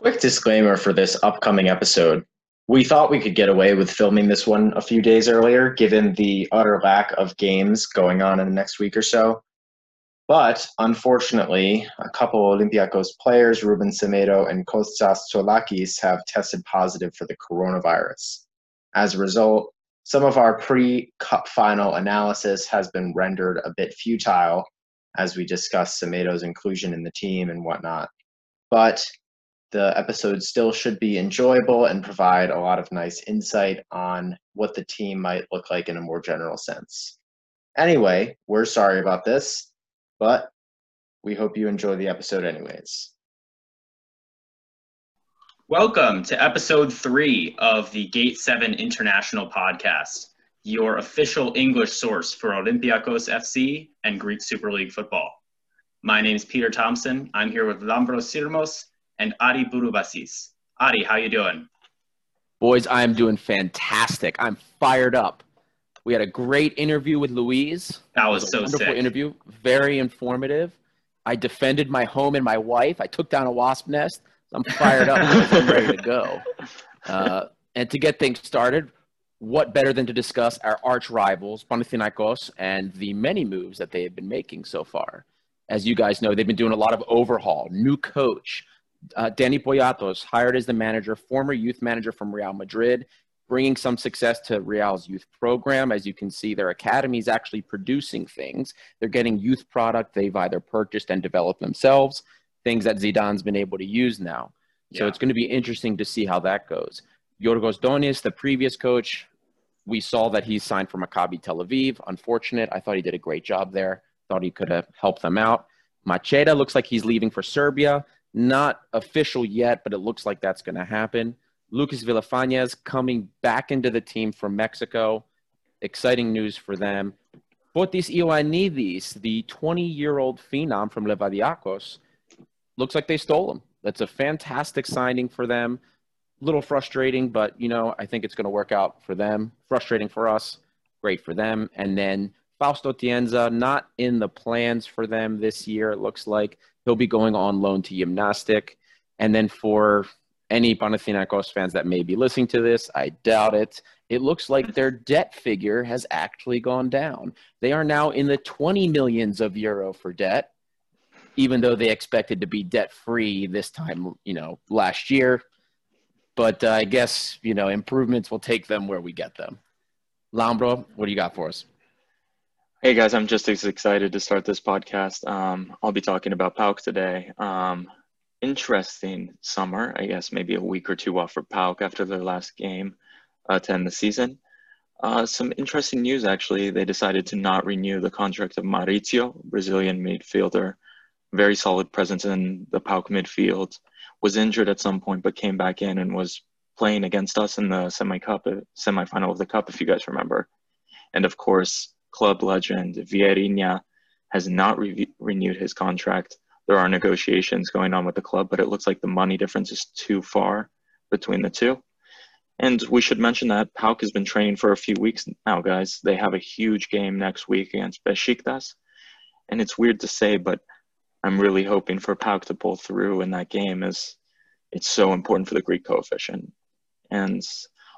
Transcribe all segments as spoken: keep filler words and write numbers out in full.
Quick disclaimer for this upcoming episode. We thought we could get away with filming this one a few days earlier, given the utter lack of games going on in the next week or so. But unfortunately, a couple of Olympiacos players, Ruben Semedo and Kostas Tsolakis, have tested positive for the coronavirus. As a result, some of our pre-cup final analysis has been rendered a bit futile as we discuss Semedo's inclusion in the team and whatnot. But the episode still should be enjoyable and provide a lot of nice insight on what the team might look like in a more general sense. Anyway, we're sorry about this, but we hope you enjoy the episode anyways. Welcome to episode three of the Gate seven International Podcast, your official English source for Olympiacos F C and Greek Super League football. My name is Peter Thompson. I'm here with Lambros Sirmos and Ari Burubasis. Ari, how you doing? Boys, I am doing fantastic. I'm fired up. We had a great interview with Luis. That was, was so wonderful sick. Interview, very informative. I defended my home and my wife. I took down a wasp nest. I'm fired up. I'm ready to go. Uh, and to get things started, what better than to discuss our arch rivals, Panathinaikos, and the many moves that they have been making so far. As you guys know, they've been doing a lot of overhaul, new coach. Uh, Danny Poyatos, hired as the manager, former youth manager from Real Madrid, bringing some success to Real's youth program. As you can see, their academy is actually producing things. They're getting youth product they've either purchased and developed themselves, things that Zidane's been able to use now. So yeah. It's going to be interesting to see how that goes. Yorgos Donis, the previous coach, we saw that he signed for Maccabi Tel Aviv. Unfortunate. I thought he did a great job there. Thought he could have helped them out. Macheda looks like he's leaving for Serbia. Not official yet, but it looks like that's going to happen. Lucas Villafañez coming back into the team from Mexico. Exciting news for them. Fotis Ioannidis, the twenty-year-old phenom from Levadiakos, looks like they stole him. That's a fantastic signing for them. A little frustrating, but, you know, I think it's going to work out for them. Frustrating for us, great for them. And then Fausto Tienza, not in the plans for them this year, it looks like. He'll be going on loan to Gimnastic. And then for any Panathinaikos fans that may be listening to this, I doubt it. It looks like their debt figure has actually gone down. They are now in the twenty millions of euro for debt, even though they expected to be debt-free this time, you know, last year. But uh, I guess, you know, improvements will take them where we get them. Lambro, what do you got for us? Hey guys, I'm just as excited to start this podcast. Um, I'll be talking about Pauk today. Um, interesting summer, I guess maybe a week or two off for Pauk after their last game uh, to end the season. Uh, some interesting news actually. They decided to not renew the contract of Mauricio, Brazilian midfielder. Very solid presence in the Pauk midfield. Was injured at some point but came back in and was playing against us in the semi-cup, semi-final of the Cup, if you guys remember. And of course, club legend Vieirinha has not re- renewed his contract. There are negotiations going on with the club, but it looks like the money difference is too far between the two. And we should mention that Pauk has been training for a few weeks now, guys. They have a huge game next week against Besiktas. And it's weird to say, but I'm really hoping for Pauk to pull through in that game, as it's so important for the Greek coefficient. And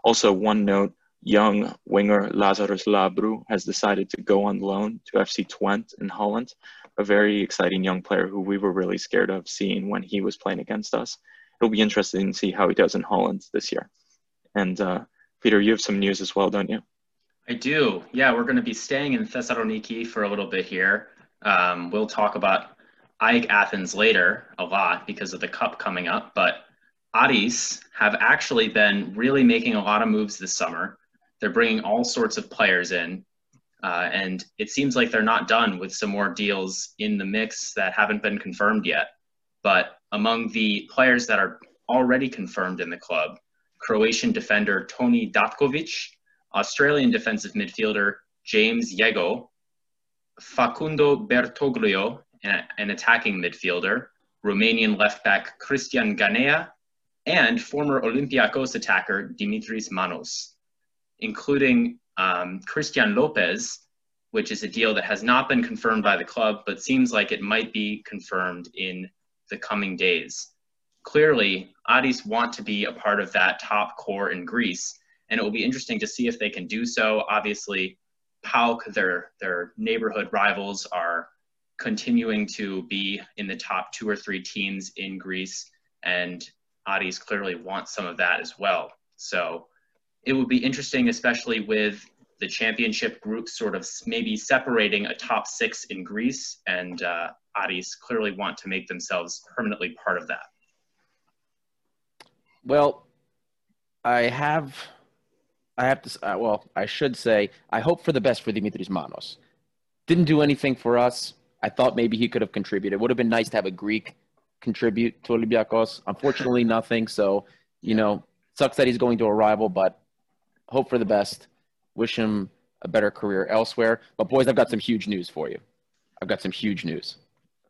also one note, young winger Lazar Labru has decided to go on loan to F C Twente in Holland, a very exciting young player who we were really scared of seeing when he was playing against us. It'll be interesting to see how he does in Holland this year. And uh, Peter, you have some news as well, don't you? I do. Yeah, we're going to be staying in Thessaloniki for a little bit here. Um, we'll talk about Ike Athens later a lot because of the cup coming up, but Aris have actually been really making a lot of moves this summer. They're bringing all sorts of players in, uh, and it seems like they're not done with some more deals in the mix that haven't been confirmed yet. But among the players that are already confirmed in the club, Croatian defender Toni Datković, Australian defensive midfielder James Yego, Facundo Bertoglio, an, an attacking midfielder, Romanian left-back Cristian Ganea, and former Olympiacos attacker Dimitris Manos, including um, Christian Lopez, which is a deal that has not been confirmed by the club, but seems like it might be confirmed in the coming days. Clearly, Aris want to be a part of that top core in Greece, and it will be interesting to see if they can do so. Obviously, Pauk, their, their neighborhood rivals, are continuing to be in the top two or three teams in Greece, and Aris clearly wants some of that as well. So it would be interesting, especially with the championship group sort of maybe separating a top six in Greece, and uh, Aris clearly want to make themselves permanently part of that. Well, I have, I have to, uh, well, I should say, I hope for the best for Dimitris Manos. Didn't do anything for us. I thought maybe he could have contributed. It would have been nice to have a Greek contribute to Olympiacos. Unfortunately, nothing. So, you know, sucks that he's going to a rival, but hope for the best. Wish him a better career elsewhere. But, boys, I've got some huge news for you. I've got some huge news.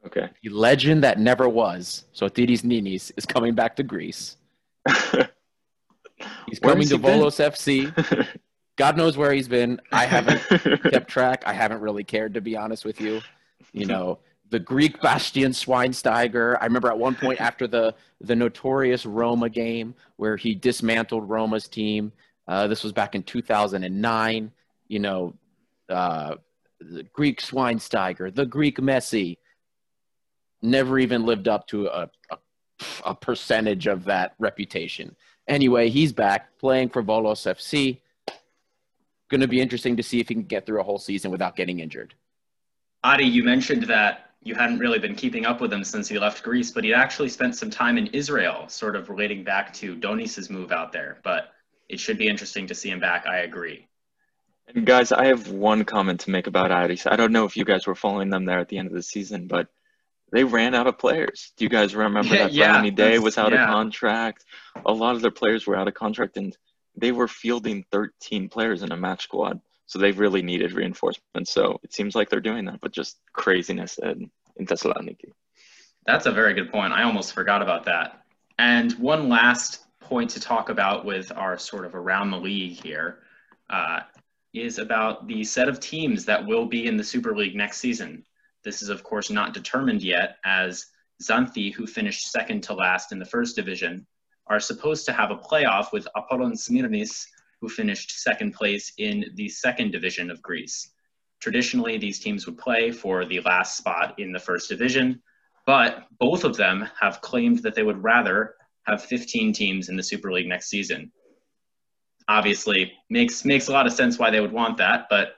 Okay. The legend that never was, so Didy's Ninis, is coming back to Greece. He's coming to Volos F C. God knows where he's been. I haven't kept track. I haven't really cared, to be honest with you. You know, the Greek Bastian Schweinsteiger. I remember at one point after the, the notorious Roma game where he dismantled Roma's team. Uh, this was back in two thousand nine. You know, uh, the Greek Schweinsteiger, the Greek Messi, never even lived up to a, a a percentage of that reputation. Anyway, he's back playing for Volos F C. Going to be interesting to see if he can get through a whole season without getting injured. Adi, you mentioned that you hadn't really been keeping up with him since he left Greece, but he actually spent some time in Israel, sort of relating back to Donis's move out there, but it should be interesting to see him back. I agree. And guys, I have one comment to make about Aris. I don't know if you guys were following them there at the end of the season, but they ran out of players. Do you guys remember yeah, that Brownie yeah, Day was out yeah. of contract? A lot of their players were out of contract, and they were fielding thirteen players in a match squad. So they really needed reinforcements. So it seems like they're doing that, but just craziness in, in Thessaloniki. That's a very good point. I almost forgot about that. And one last point to talk about with our sort of around the league here uh, is about the set of teams that will be in the Super League next season. This is, of course, not determined yet, as Xanthi, who finished second to last in the first division, are supposed to have a playoff with Apollon Smyrnis, who finished second place in the second division of Greece. Traditionally, these teams would play for the last spot in the first division, but both of them have claimed that they would rather have fifteen teams in the Super League next season. Obviously, makes, makes a lot of sense why they would want that, but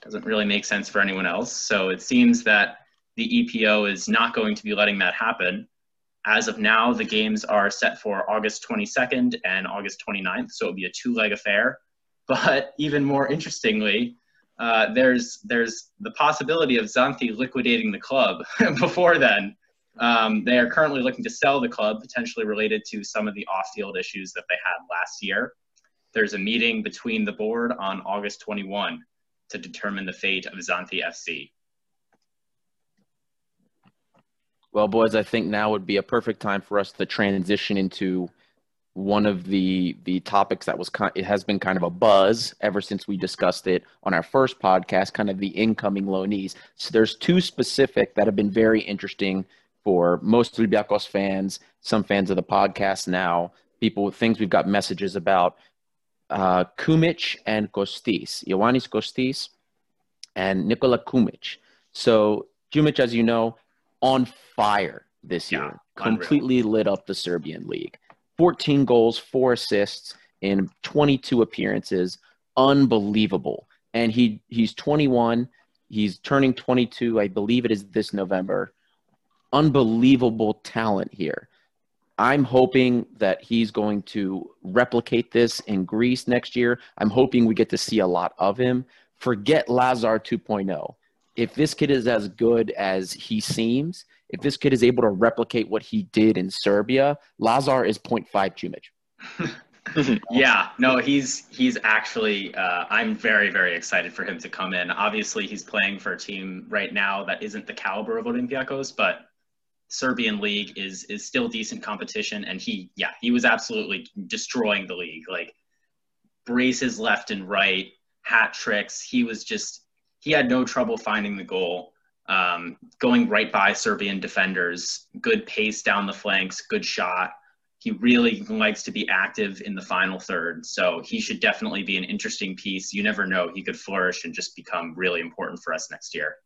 doesn't really make sense for anyone else. So it seems that the E P O is not going to be letting that happen. As of now, the games are set for August twenty-second and August twenty-ninth, so it'll be a two-leg affair. But even more interestingly, uh, there's there's the possibility of Xanthi liquidating the club before then. Um, they are currently looking to sell the club, potentially related to some of the off-field issues that they had last year. There's a meeting between the board on August twenty-first. To determine the fate of Xanthi F C. Well, boys, I think now would be a perfect time for us to transition into one of the the topics that was kind of, it has been kind of a buzz ever since we discussed it on our first podcast, kind of the incoming loanees. So there's two specific that have been very interesting for most Olympiacos fans, some fans of the podcast now, people with things we've got messages about. Uh, Čumić and Kostis, Ioannis Kostis and Nikola Čumić. So Čumić, as you know, on fire this yeah, year, unreal. Completely lit up the Serbian league. fourteen goals, four assists in twenty-two appearances. Unbelievable. And he he's twenty-one. He's turning twenty-two. I believe it is this November. Unbelievable talent here. I'm hoping that he's going to replicate this in Greece next year. I'm hoping we get to see a lot of him. Forget Lazar two point oh. If this kid is as good as he seems, if this kid is able to replicate what he did in Serbia, Lazar is point five Čumić. Yeah, no, he's he's actually uh, – I'm very, very excited for him to come in. Obviously, he's playing for a team right now that isn't the caliber of Olympiacos, but – Serbian league is is still decent competition, and he yeah he was absolutely destroying the league, like braces left and right, hat tricks. He was just he had no trouble finding the goal, um going right by Serbian defenders, good pace down the flanks, good shot. he really likes to be active in the final third. So he should definitely be an interesting piece. You never know, he could flourish and just become really important for us next year.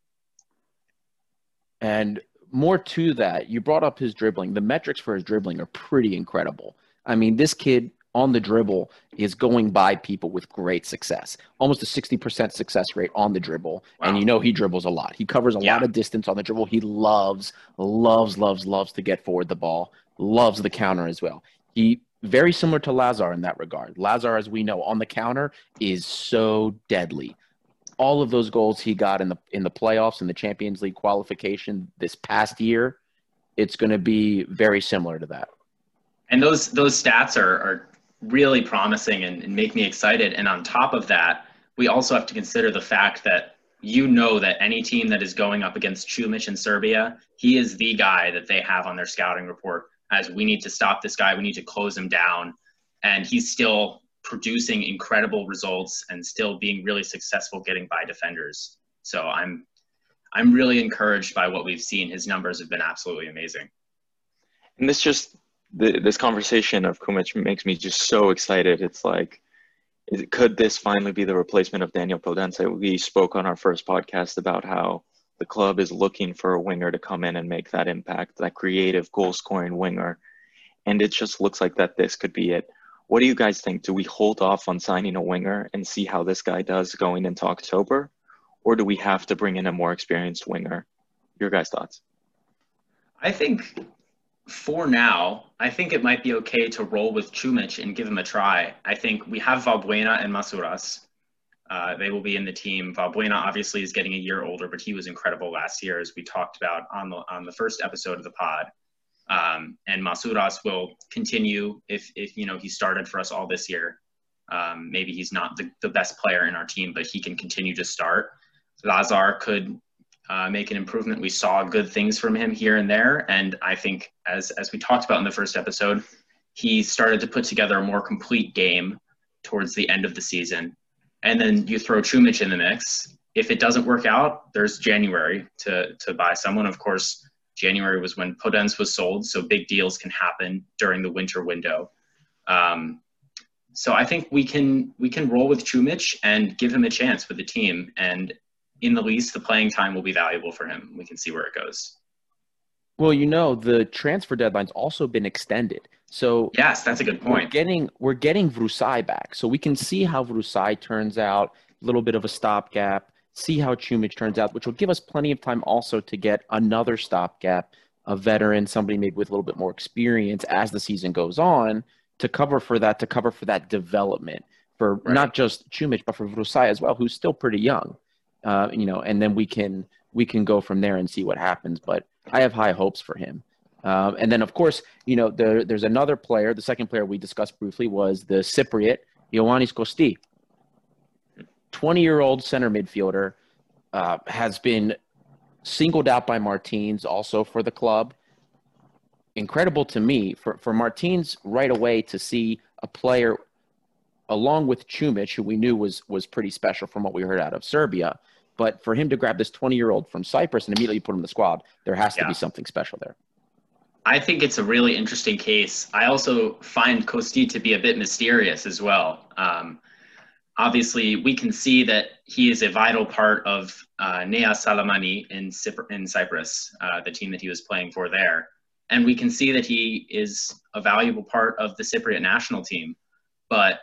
And more to that, you brought up his dribbling. The metrics for his dribbling are pretty incredible. I mean, this kid on the dribble is going by people with great success, almost a sixty percent success rate on the dribble. Wow. And you know, he dribbles a lot. He covers a yeah. lot of distance on the dribble. He loves, loves, loves, loves to get forward the ball, loves the counter as well. He very similar to Lazar in that regard. Lazar, as we know, on the counter is so deadly. All of those goals he got in the in the playoffs and the Champions League qualification this past year, it's going to be very similar to that. And those those stats are are really promising and, and make me excited. And on top of that, we also have to consider the fact that you know that any team that is going up against Čumić in Serbia, he is the guy that they have on their scouting report as we need to stop this guy, we need to close him down. And he's still producing incredible results and still being really successful getting by defenders. So I'm I'm really encouraged by what we've seen. His numbers have been absolutely amazing. And this just the, this conversation of Čumić makes me just so excited. It's like, is, could this finally be the replacement of Daniel Podence? We spoke on our first podcast about how the club is looking for a winger to come in and make that impact, that creative goal-scoring winger. And it just looks like that this could be it. What do you guys think? Do we hold off on signing a winger and see how this guy does going into October? Or do we have to bring in a more experienced winger? Your guys' thoughts? I think for now, I think it might be okay to roll with Čumić and give him a try. I think we have Valbuena and Masouras. Uh, they will be in the team. Valbuena obviously is getting a year older, but he was incredible last year, as we talked about on the, on the first episode of the pod. Um, and Masouras will continue if, if, you know, he started for us all this year. Um, maybe he's not the, the best player in our team, but he can continue to start. Lazar could uh, make an improvement. We saw good things from him here and there. And I think as, as we talked about in the first episode, he started to put together a more complete game towards the end of the season. And then you throw Čumić in the mix. If it doesn't work out, there's January to, to buy someone. Of course, January was when Podence was sold, so big deals can happen during the winter window. Um, so I think we can we can roll with Čumić and give him a chance with the team. And in the least, the playing time will be valuable for him. We can see where it goes. Well, you know, the transfer deadline's also been extended. So yes, that's a good point. We're getting we're getting Vrousai back, so we can see how Vrousai turns out. A little bit of a stopgap. See how Čumić turns out, which will give us plenty of time also to get another stopgap, a veteran, somebody maybe with a little bit more experience as the season goes on to cover for that, to cover for that development for right. not just Čumić, but for Vrousai as well, who's still pretty young, uh, you know, and then we can, we can go from there and see what happens. But I have high hopes for him. Um, and then, of course, you know, there, there's another player. The second player we discussed briefly was the Cypriot, Ioannis Kostis. twenty-year-old center midfielder, uh, has been singled out by Martins also for the club. Incredible to me for, for Martins right away to see a player along with Čumić, who we knew was was pretty special from what we heard out of Serbia. But for him to grab this twenty-year-old from Cyprus and immediately put him in the squad, there has yeah. to be something special there. I think it's a really interesting case. I also find Costi to be a bit mysterious as well. Um, Obviously, we can see that he is a vital part of uh, Nea Salamani in, Cypr- in Cyprus, uh, the team that he was playing for there. And we can see that he is a valuable part of the Cypriot national team. But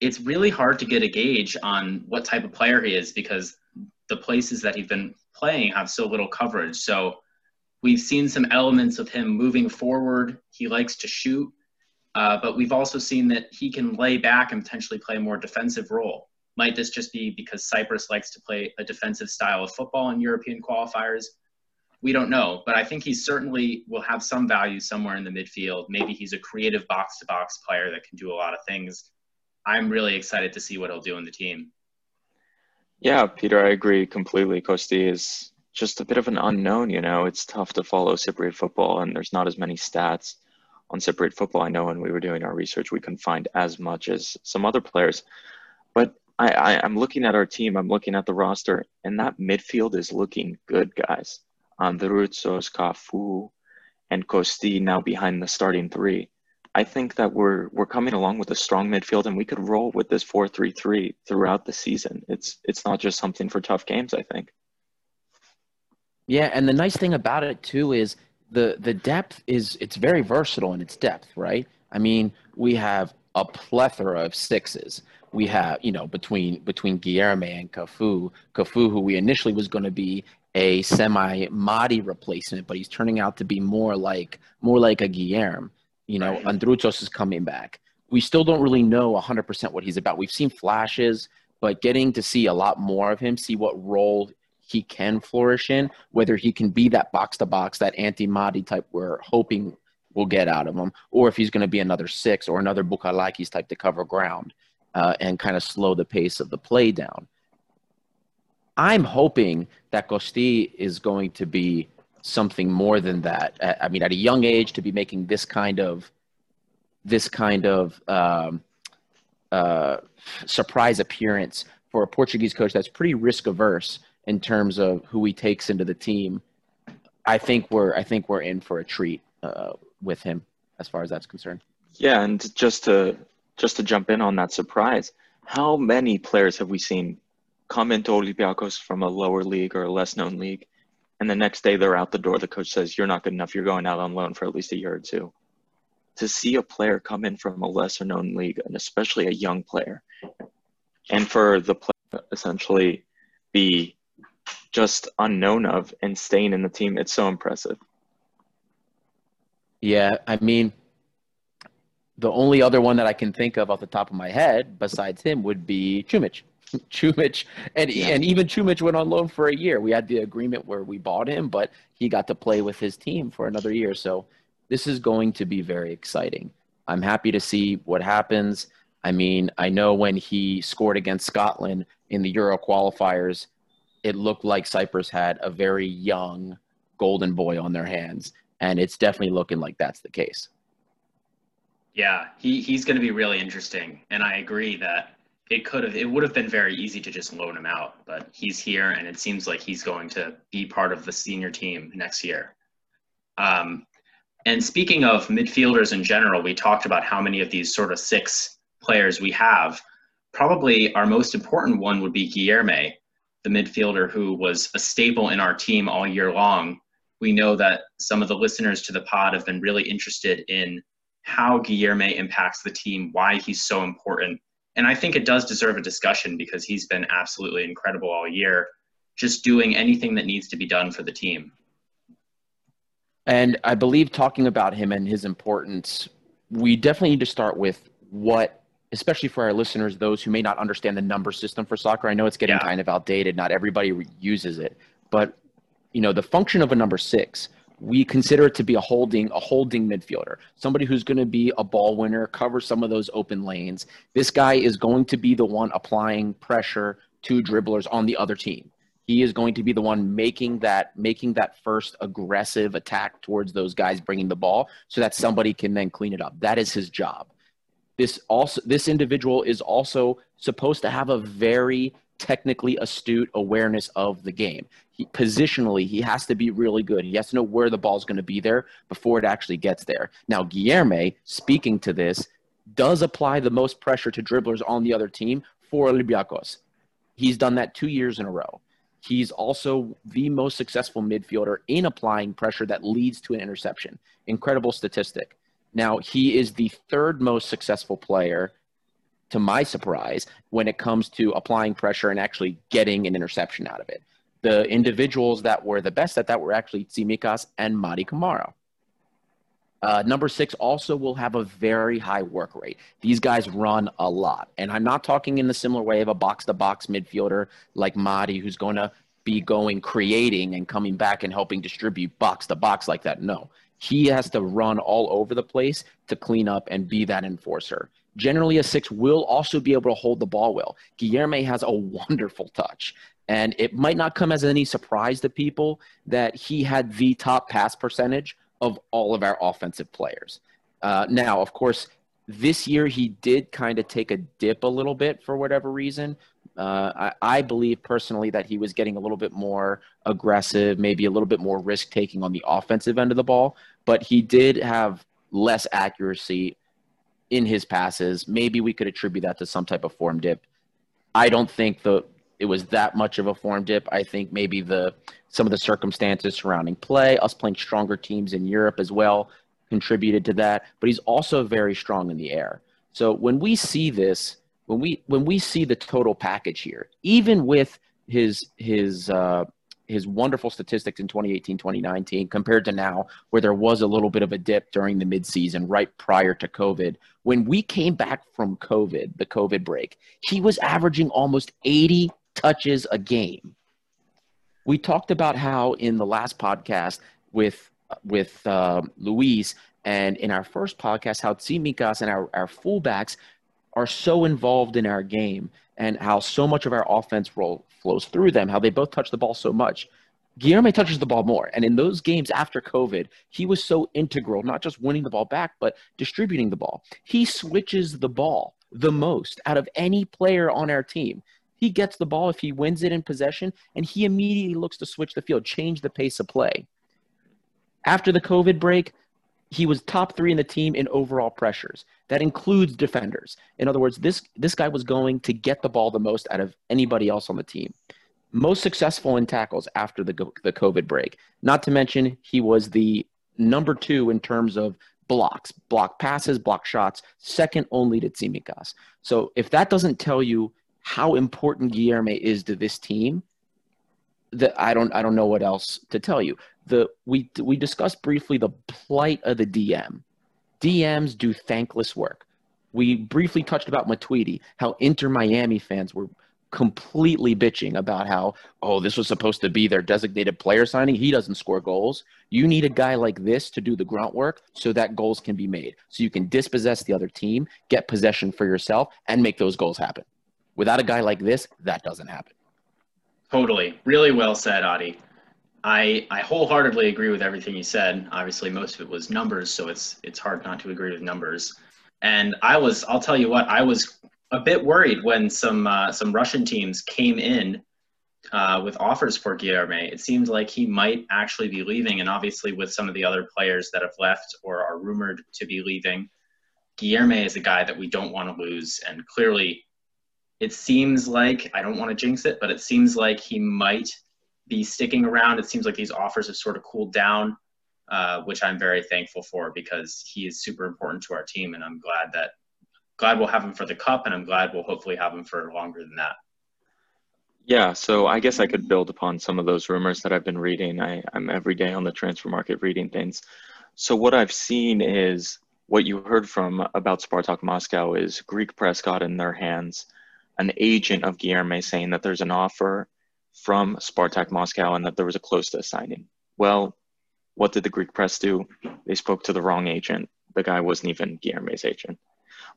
it's really hard to get a gauge on what type of player he is because the places that he's been playing have so little coverage. So we've seen some elements of him moving forward. He likes to shoot. Uh, but we've also seen that he can lay back and potentially play a more defensive role. Might this just be because Cyprus likes to play a defensive style of football in European qualifiers? We don't know, but I think he certainly will have some value somewhere in the midfield. Maybe he's a creative box-to-box player that can do a lot of things. I'm really excited to see what he'll do in the team. Yeah, Peter, I agree completely. Kosti is just a bit of an unknown, you know. It's tough to follow Cypriot football, and there's not as many stats on Cypriot football. I know when we were doing our research, we couldn't find as much as some other players. But I, I, I'm looking at our team, I'm looking at the roster, and that midfield is looking good, guys. Andruzos, Kafu, and Kosti now behind the starting three. I think that we're we're coming along with a strong midfield, and we could roll with this four three three throughout the season. It's it's not just something for tough games, I think. Yeah, and the nice thing about it too is the the depth is it's very versatile in its depth, right? I mean, we have a plethora of sixes. We have, you know, between between Guilherme and Kafu, Kafu, who we initially was going to be a semi-Mady replacement, but he's turning out to be more like more like a Guilherme. You know, Andruzos is coming back. We still don't really know one hundred percent what he's about. We've seen flashes, but getting to see a lot more of him, see what role he can flourish in, whether he can be that box-to-box, that anti-Mady type we're hoping we'll get out of him, or if he's going to be another six or another Bouchalakis type to cover ground uh, and kind of slow the pace of the play down. I'm hoping that Costi is going to be something more than that. I mean, at a young age, to be making this kind of this kind of um, uh, surprise appearance for a Portuguese coach that's pretty risk averse in terms of who he takes into the team, I think we're I think we're in for a treat uh, with him as far as that's concerned. Yeah, and just to just to jump in on that surprise, how many players have we seen come into Olympiacos from a lower league or a less known league? And the next day they're out the door. The coach says, you're not good enough. You're going out on loan for at least a year or two. To see a player come in from a lesser known league, and especially a young player, and for the player to essentially be just unknown of and staying in the team, it's so impressive. Yeah, I mean, the only other one that I can think of off the top of my head besides him would be Čumić. Čumić, and yeah. and even Čumić went on loan for a year. We had the agreement where we bought him, but he got to play with his team for another year. So this is going to be very exciting. I'm happy to see what happens. I mean, I know when he scored against Scotland in the Euro qualifiers, it looked like Cyprus had a very young golden boy on their hands, and it's definitely looking like that's the case. Yeah, he, he's going to be really interesting, and I agree that It could have, it would have been very easy to just loan him out, but he's here and it seems like he's going to be part of the senior team next year. Um, and speaking of midfielders in general, we talked about how many of these sort of six players we have. Probably our most important one would be Guilherme, the midfielder who was a staple in our team all year long. We know that some of the listeners to the pod have been really interested in how Guilherme impacts the team, why he's so important. And I think it does deserve a discussion because he's been absolutely incredible all year, just doing anything that needs to be done for the team. And I believe talking about him and his importance, we definitely need to start with what, especially for our listeners, those who may not understand the number system for soccer. I know it's getting yeah. kind of outdated. Not everybody uses it. But, you know, the function of a number six, we consider it to be a holding, a holding midfielder, somebody who's going to be a ball winner, cover some of those open lanes. This guy is going to be the one applying pressure to dribblers on the other team. He is going to be the one making that, making that first aggressive attack towards those guys bringing the ball so that somebody can then clean it up. That is his job. This also, this individual is also supposed to have a very technically astute awareness of the game. He, positionally, he has to be really good. He has to know where the ball's going to be there before it actually gets there. Now, Guilherme, speaking to this, does apply the most pressure to dribblers on the other team for Olympiacos. He's done that two years in a row. He's also the most successful midfielder in applying pressure that leads to an interception. Incredible statistic. Now, he is the third most successful player, to my surprise, when it comes to applying pressure and actually getting an interception out of it. The individuals that were the best at that were actually Tsimikas and Mady Camara. Uh, number six also will have a very high work rate. These guys run a lot. And I'm not talking in the similar way of a box-to-box midfielder like Mady who's going to be going creating and coming back and helping distribute box-to-box like that. No, he has to run all over the place to clean up and be that enforcer. Generally, a six will also be able to hold the ball well. Guilherme has a wonderful touch, and it might not come as any surprise to people that he had the top pass percentage of all of our offensive players. Uh, now, of course, this year he did kind of take a dip a little bit for whatever reason. Uh, I, I believe personally that he was getting a little bit more aggressive, maybe a little bit more risk-taking on the offensive end of the ball, but he did have less accuracy in his passes. Maybe we could attribute that to some type of form dip. I don't think the it was that much of a form dip. I think maybe the some of the circumstances surrounding play, us playing stronger teams in Europe as well, contributed to that. But he's also very strong in the air. So when we see this, when we when we see the total package here, even with his his uh, his wonderful statistics in twenty eighteen, twenty nineteen compared to now, where there was a little bit of a dip during the midseason right prior to COVID. When we came back from COVID, the COVID break, he was averaging almost eighty touches a game. We talked about how in the last podcast with with uh, Luis, and in our first podcast, how Tsimikas and our, our fullbacks are so involved in our game and how so much of our offense roll flows through them, how they both touch the ball so much. Guilherme touches the ball more. And in those games after COVID, he was so integral, not just winning the ball back, but distributing the ball. He switches the ball the most out of any player on our team. He gets the ball if he wins it in possession, and he immediately looks to switch the field, change the pace of play. After the COVID break, he was top three in the team in overall pressures. That includes defenders. In other words, this, this guy was going to get the ball the most out of anybody else on the team. Most successful in tackles after the, the COVID break. Not to mention, he was the number two in terms of blocks, block passes, block shots, second only to Tsimikas. So if that doesn't tell you how important Guilherme is to this team, that I don't I don't know what else to tell you. The we we discussed briefly the plight of the D M. D Ms do thankless work. We briefly touched about Matuidi, how Inter Miami fans were completely bitching about how, oh, this was supposed to be their designated player signing. He doesn't score goals. You need a guy like this to do the grunt work so that goals can be made, so you can dispossess the other team, get possession for yourself, and make those goals happen. Without a guy like this, that doesn't happen. Totally. Really well said, Adi. I I wholeheartedly agree with everything you said. Obviously, most of it was numbers, so it's it's hard not to agree with numbers. And I was, I'll tell you what, I was a bit worried when some uh, some Russian teams came in uh, with offers for Guilherme. It seemed like he might actually be leaving, and obviously with some of the other players that have left or are rumored to be leaving, Guilherme is a guy that we don't want to lose, and clearly it seems like, I don't want to jinx it, but it seems like he might be sticking around. It seems like these offers have sort of cooled down, uh, which I'm very thankful for, because he is super important to our team, and I'm glad that glad we'll have him for the cup, and I'm glad we'll hopefully have him for longer than that. Yeah, so I guess I could build upon some of those rumors that I've been reading. I, I'm every day on the transfer market reading things. So what I've seen is, what you heard from about Spartak Moscow is Greek press got in their hands an agent of Guilherme saying that there's an offer from Spartak Moscow and that there was a close to a signing. Well, what did the Greek press do? They spoke to the wrong agent. The guy wasn't even Guilherme's agent.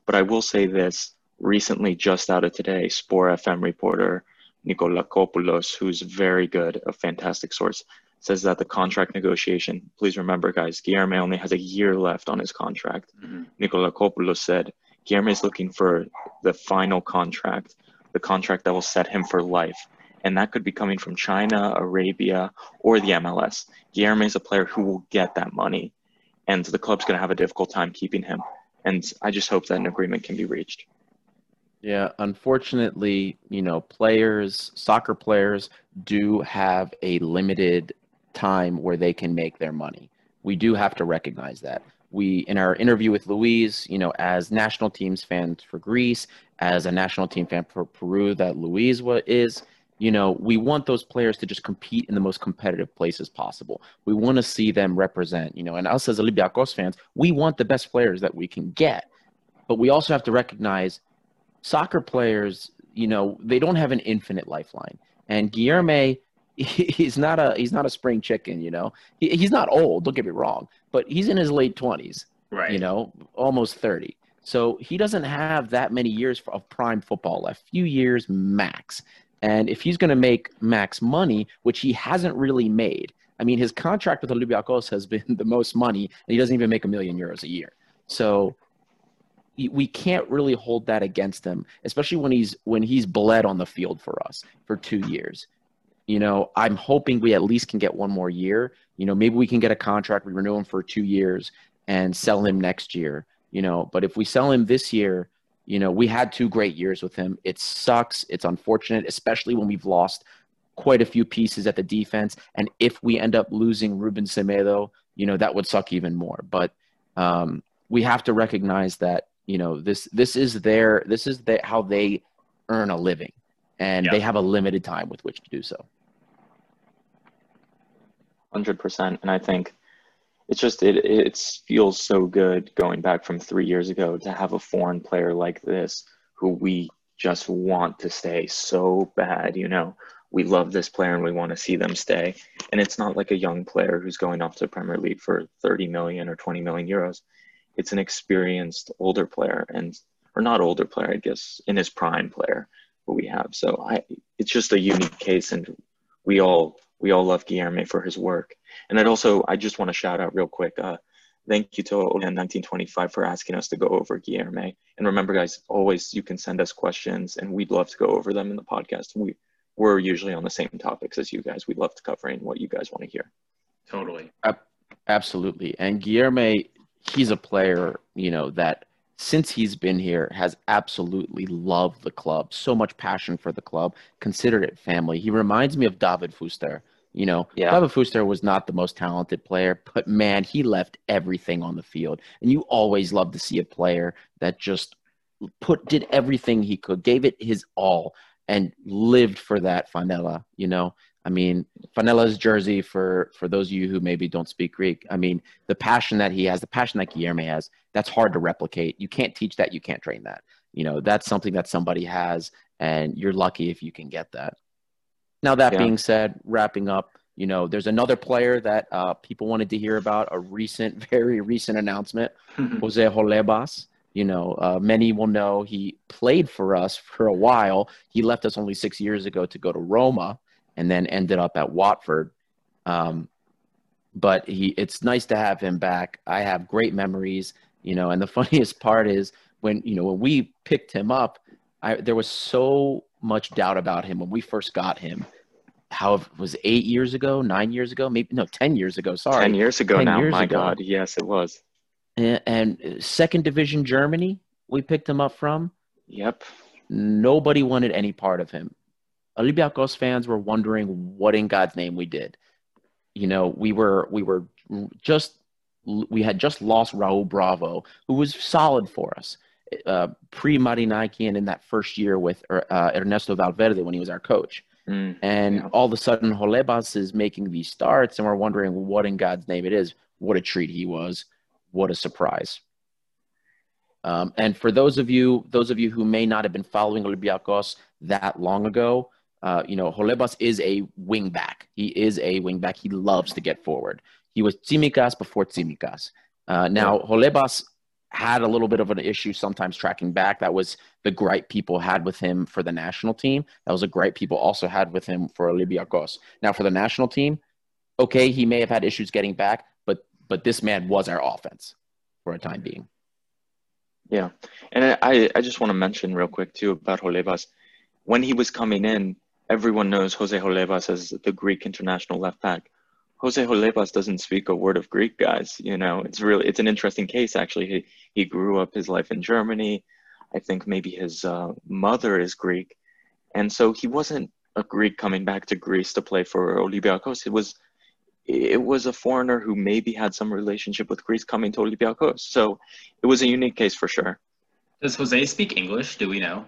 But I will say this, recently, just out of today, Sport F M reporter Nikola Kopoulos, who's very good, a fantastic source, says that the contract negotiation, please remember guys, Guilherme only has a year left on his contract. Mm-hmm. Nikola Kopoulos said, Guilherme is looking for the final contract, the contract that will set him for life. And that could be coming from China, Arabia, or the M L S. Guilherme is a player who will get that money, and the club's going to have a difficult time keeping him. And I just hope that an agreement can be reached. Yeah, unfortunately, you know, players, soccer players do have a limited time where they can make their money. We do have to recognize that. We, in our interview with Luis, you know, as national teams fans for Greece, as a national team fan for Peru that Luis is, you know, we want those players to just compete in the most competitive places possible. We want to see them represent, you know, and us as Olympiacos fans, we want the best players that we can get. But we also have to recognize soccer players, you know, they don't have an infinite lifeline. And Guilherme, he's not a he's not a spring chicken, you know. He, he's not old, don't get me wrong, but he's in his late twenties, right? You know, almost thirty. So he doesn't have that many years of prime football left, few years max. And if he's going to make max money, which he hasn't really made, I mean, his contract with Olympiacos has been the most money, and he doesn't even make a million euros a year. So we can't really hold that against him, especially when he's when he's bled on the field for us for two years. You know, I'm hoping we at least can get one more year. You know, maybe we can get a contract, we renew him for two years and sell him next year. you know, but if we sell him this year, you know, we had two great years with him. It sucks. It's unfortunate, especially when we've lost quite a few pieces at the defense. And if we end up losing Ruben Semedo, you know, that would suck even more. But um, we have to recognize that, you know, this, this is their, this is the, how they earn a living, and yeah. they have a limited time with which to do so. one hundred percent. And I think it's just, it, it feels so good going back from three years ago to have a foreign player like this who we just want to stay so bad, you know. We love this player and we want to see them stay. And it's not like a young player who's going off to the Premier League for thirty million or twenty million euros. It's an experienced older player, and or not older player, I guess, in his prime player what we have. So I, it's just a unique case, and we all we all love Guilherme for his work. And I'd also, I just want to shout out real quick. Uh, thank you to nineteen twenty-five for asking us to go over Guilherme. And remember, guys, always you can send us questions, and we'd love to go over them in the podcast. We We're usually on the same topics as you guys. We love to cover in what you guys want to hear. Totally. Uh, absolutely. And Guilherme, he's a player, you know, that since he's been here has absolutely loved the club. So much passion for the club, considered it family. He reminds me of David Fuster. You know, yeah. David Fuster was not the most talented player, but man, he left everything on the field. And you always love to see a player that just put did everything he could, gave it his all, and lived for that Fanella, you know. I mean, Fanella's jersey, for, for those of you who maybe don't speak Greek, I mean, the passion that he has, the passion that Guilherme has, that's hard to replicate. You can't teach that. You can't train that. You know, that's something that somebody has, and you're lucky if you can get that. Now, that yeah. being said, wrapping up, you know, there's another player that uh, people wanted to hear about, a recent, very recent announcement, Jose Holebas. You know, uh, many will know he played for us for a while. He left us only six years ago to go to Roma, and then ended up at Watford. Um, but he, it's nice to have him back. I have great memories, you know. And the funniest part is when, you know, when we picked him up, I, there was so much doubt about him when we first got him. How it was eight years ago, nine years ago, maybe no, ten years ago. Sorry, ten years ago ten now. Years my ago. God, yes, it was. And second division Germany, we picked him up from. Yep. Nobody wanted any part of him. Olympiacos fans were wondering what in God's name we did. You know, we were we were just we had just lost Raul Bravo, who was solid for us uh, pre Panathinaikos and in that first year with uh, Ernesto Valverde when he was our coach. Mm, and yeah. all of a sudden, Holebas is making these starts, and we're wondering what in God's name it is. What a treat he was. What a surprise. Um, and for those of you, those of you who may not have been following Olympiacos that long ago, uh, you know, Holebas is a wingback. He is a wingback. He loves to get forward. He was Tsimikas before Tsimikas. Uh, now, Holebas had a little bit of an issue sometimes tracking back. That was the gripe people had with him for the national team. That was a gripe people also had with him for Olympiacos. Now, for the national team, okay, he may have had issues getting back, but this man was our offense for a time being. Yeah. And I, I just want to mention real quick, too, about Holebas. When he was coming in, everyone knows Jose Holebas as the Greek international left back. Jose Holebas doesn't speak a word of Greek, guys. You know, it's really, it's an interesting case, actually. He, he grew up his life in Germany. I think maybe his uh, mother is Greek. And so he wasn't a Greek coming back to Greece to play for Olympiacos. It was It was a foreigner who maybe had some relationship with Greece coming to Olympiacos. So it was a unique case for sure. Does Jose speak English? Do we know?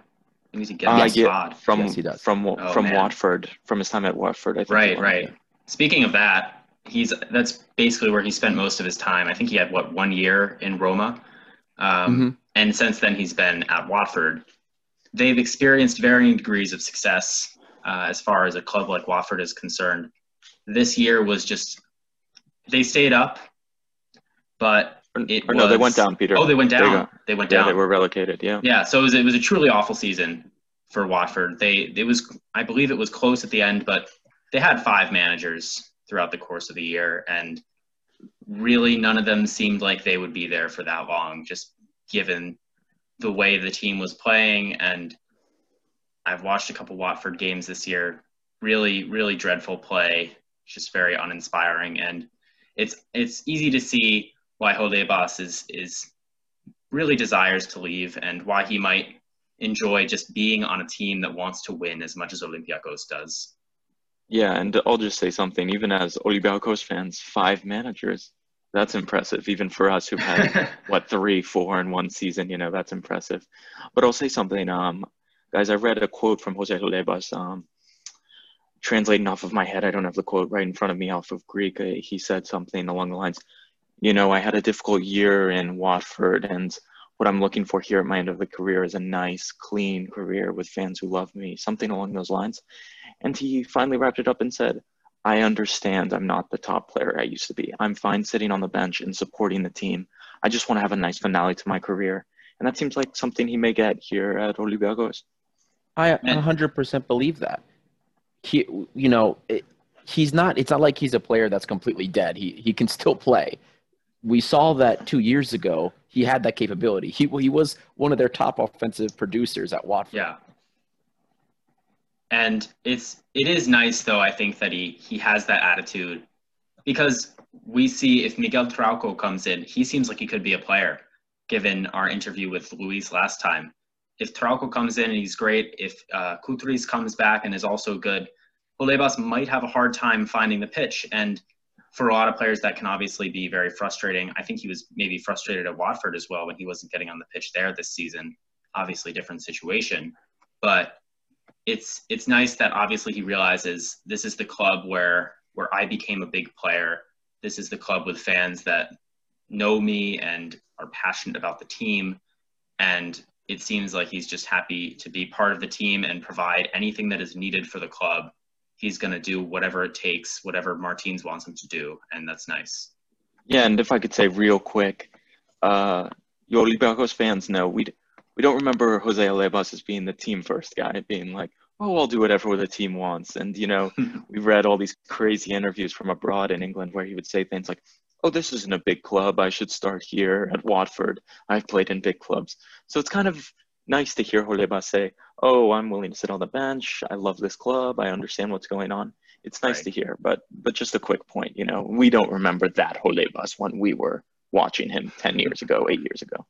I think he uh, yeah, from, yes, he does. From, oh, from Watford, from his time at Watford. I think right, right. Speaking of that, he's that's basically where he spent most of his time. I think he had, what, one year in Roma. Um, mm-hmm. And since then he's been at Watford. They've experienced varying degrees of success uh, as far as a club like Watford is concerned. This year was just – they stayed up, but it or, or was – no, they went down, Peter. Oh, they went down. They went down. Yeah, they were relegated, yeah. Yeah, so it was, it was a truly awful season for Watford. They it was – I believe it was close at the end, but they had five managers throughout the course of the year, and really none of them seemed like they would be there for that long, just given the way the team was playing. And I've watched a couple Watford games this year. Really, really dreadful play. Just very uninspiring, and it's it's easy to see why Holebas is is really desires to leave and why he might enjoy just being on a team that wants to win as much as Olympiacos does. Yeah, and I'll just say something, even as Olympiacos fans, five managers, that's impressive. Even for us who've had, what, three, four in one season, you know, that's impressive. But I'll say something, um, guys, I read a quote from Jose Tolebas, um, translating off of my head, I don't have the quote right in front of me off of Greek. Uh, he said something along the lines, you know, I had a difficult year in Watford, and what I'm looking for here at my end of the career is a nice, clean career with fans who love me, something along those lines. And he finally wrapped it up and said, I understand I'm not the top player I used to be. I'm fine sitting on the bench and supporting the team. I just want to have a nice finale to my career. And that seems like something he may get here at Olympiacos. I one hundred percent believe that. He, you know, it, he's not, it's not like he's a player that's completely dead. He, he can still play. We saw that two years ago. He had that capability. He he was one of their top offensive producers at Watford. Yeah. And it's it is nice though, I think, that he he has that attitude, because we see if Miguel Trauco comes in, he seems like he could be a player, given our interview with Luis last time. If Trauco comes in and he's great, if uh, Kutris comes back and is also good, Tolebas might have a hard time finding the pitch. And for a lot of players, that can obviously be very frustrating. I think he was maybe frustrated at Watford as well when he wasn't getting on the pitch there this season. Obviously, different situation. But it's it's nice that obviously he realizes this is the club where where I became a big player. This is the club with fans that know me and are passionate about the team. And it seems like he's just happy to be part of the team and provide anything that is needed for the club. He's going to do whatever it takes, whatever Martins wants him to do, and that's nice. Yeah, and if I could say real quick, uh, you Olympiacos fans know, we we don't remember Jose Tolebas as being the team-first guy, being like, oh, I'll do whatever the team wants. And, you know, we've read all these crazy interviews from abroad in England where he would say things like, oh, this isn't a big club. I should start here at Watford. I've played in big clubs. So it's kind of nice to hear Tolebas say, oh, I'm willing to sit on the bench. I love this club. I understand what's going on. It's nice right. to hear, but but just a quick point, you know, we don't remember that Tolebas when we were watching him ten years ago, eight years ago.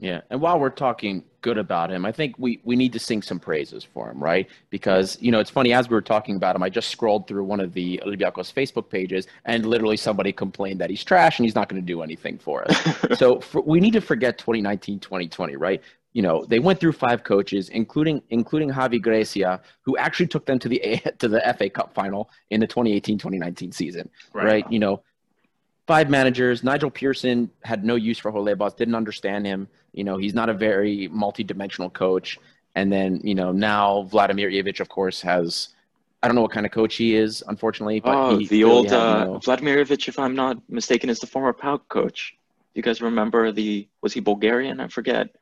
Yeah, and while we're talking good about him, I think we, we need to sing some praises for him, right? Because, you know, it's funny, as we were talking about him, I just scrolled through one of the Olympiacos Facebook pages, and literally somebody complained that he's trash and he's not going to do anything for us. So for, we need to forget twenty nineteen, twenty twenty, right? You know, they went through five coaches, including including Javi Gracia, who actually took them to the A- to the F A Cup final in the twenty eighteen, twenty nineteen season, right? right? You know, five managers. Nigel Pearson had no use for Tolebas, didn't understand him. You know, he's not a very multidimensional coach. And then, you know, now Vladimir Ivic, of course, has – I don't know what kind of coach he is, unfortunately. But oh, he the old – uh, no... Vladimir Ivic, if I'm not mistaken, is the former Pauk coach. You guys remember the – was he Bulgarian? I forget.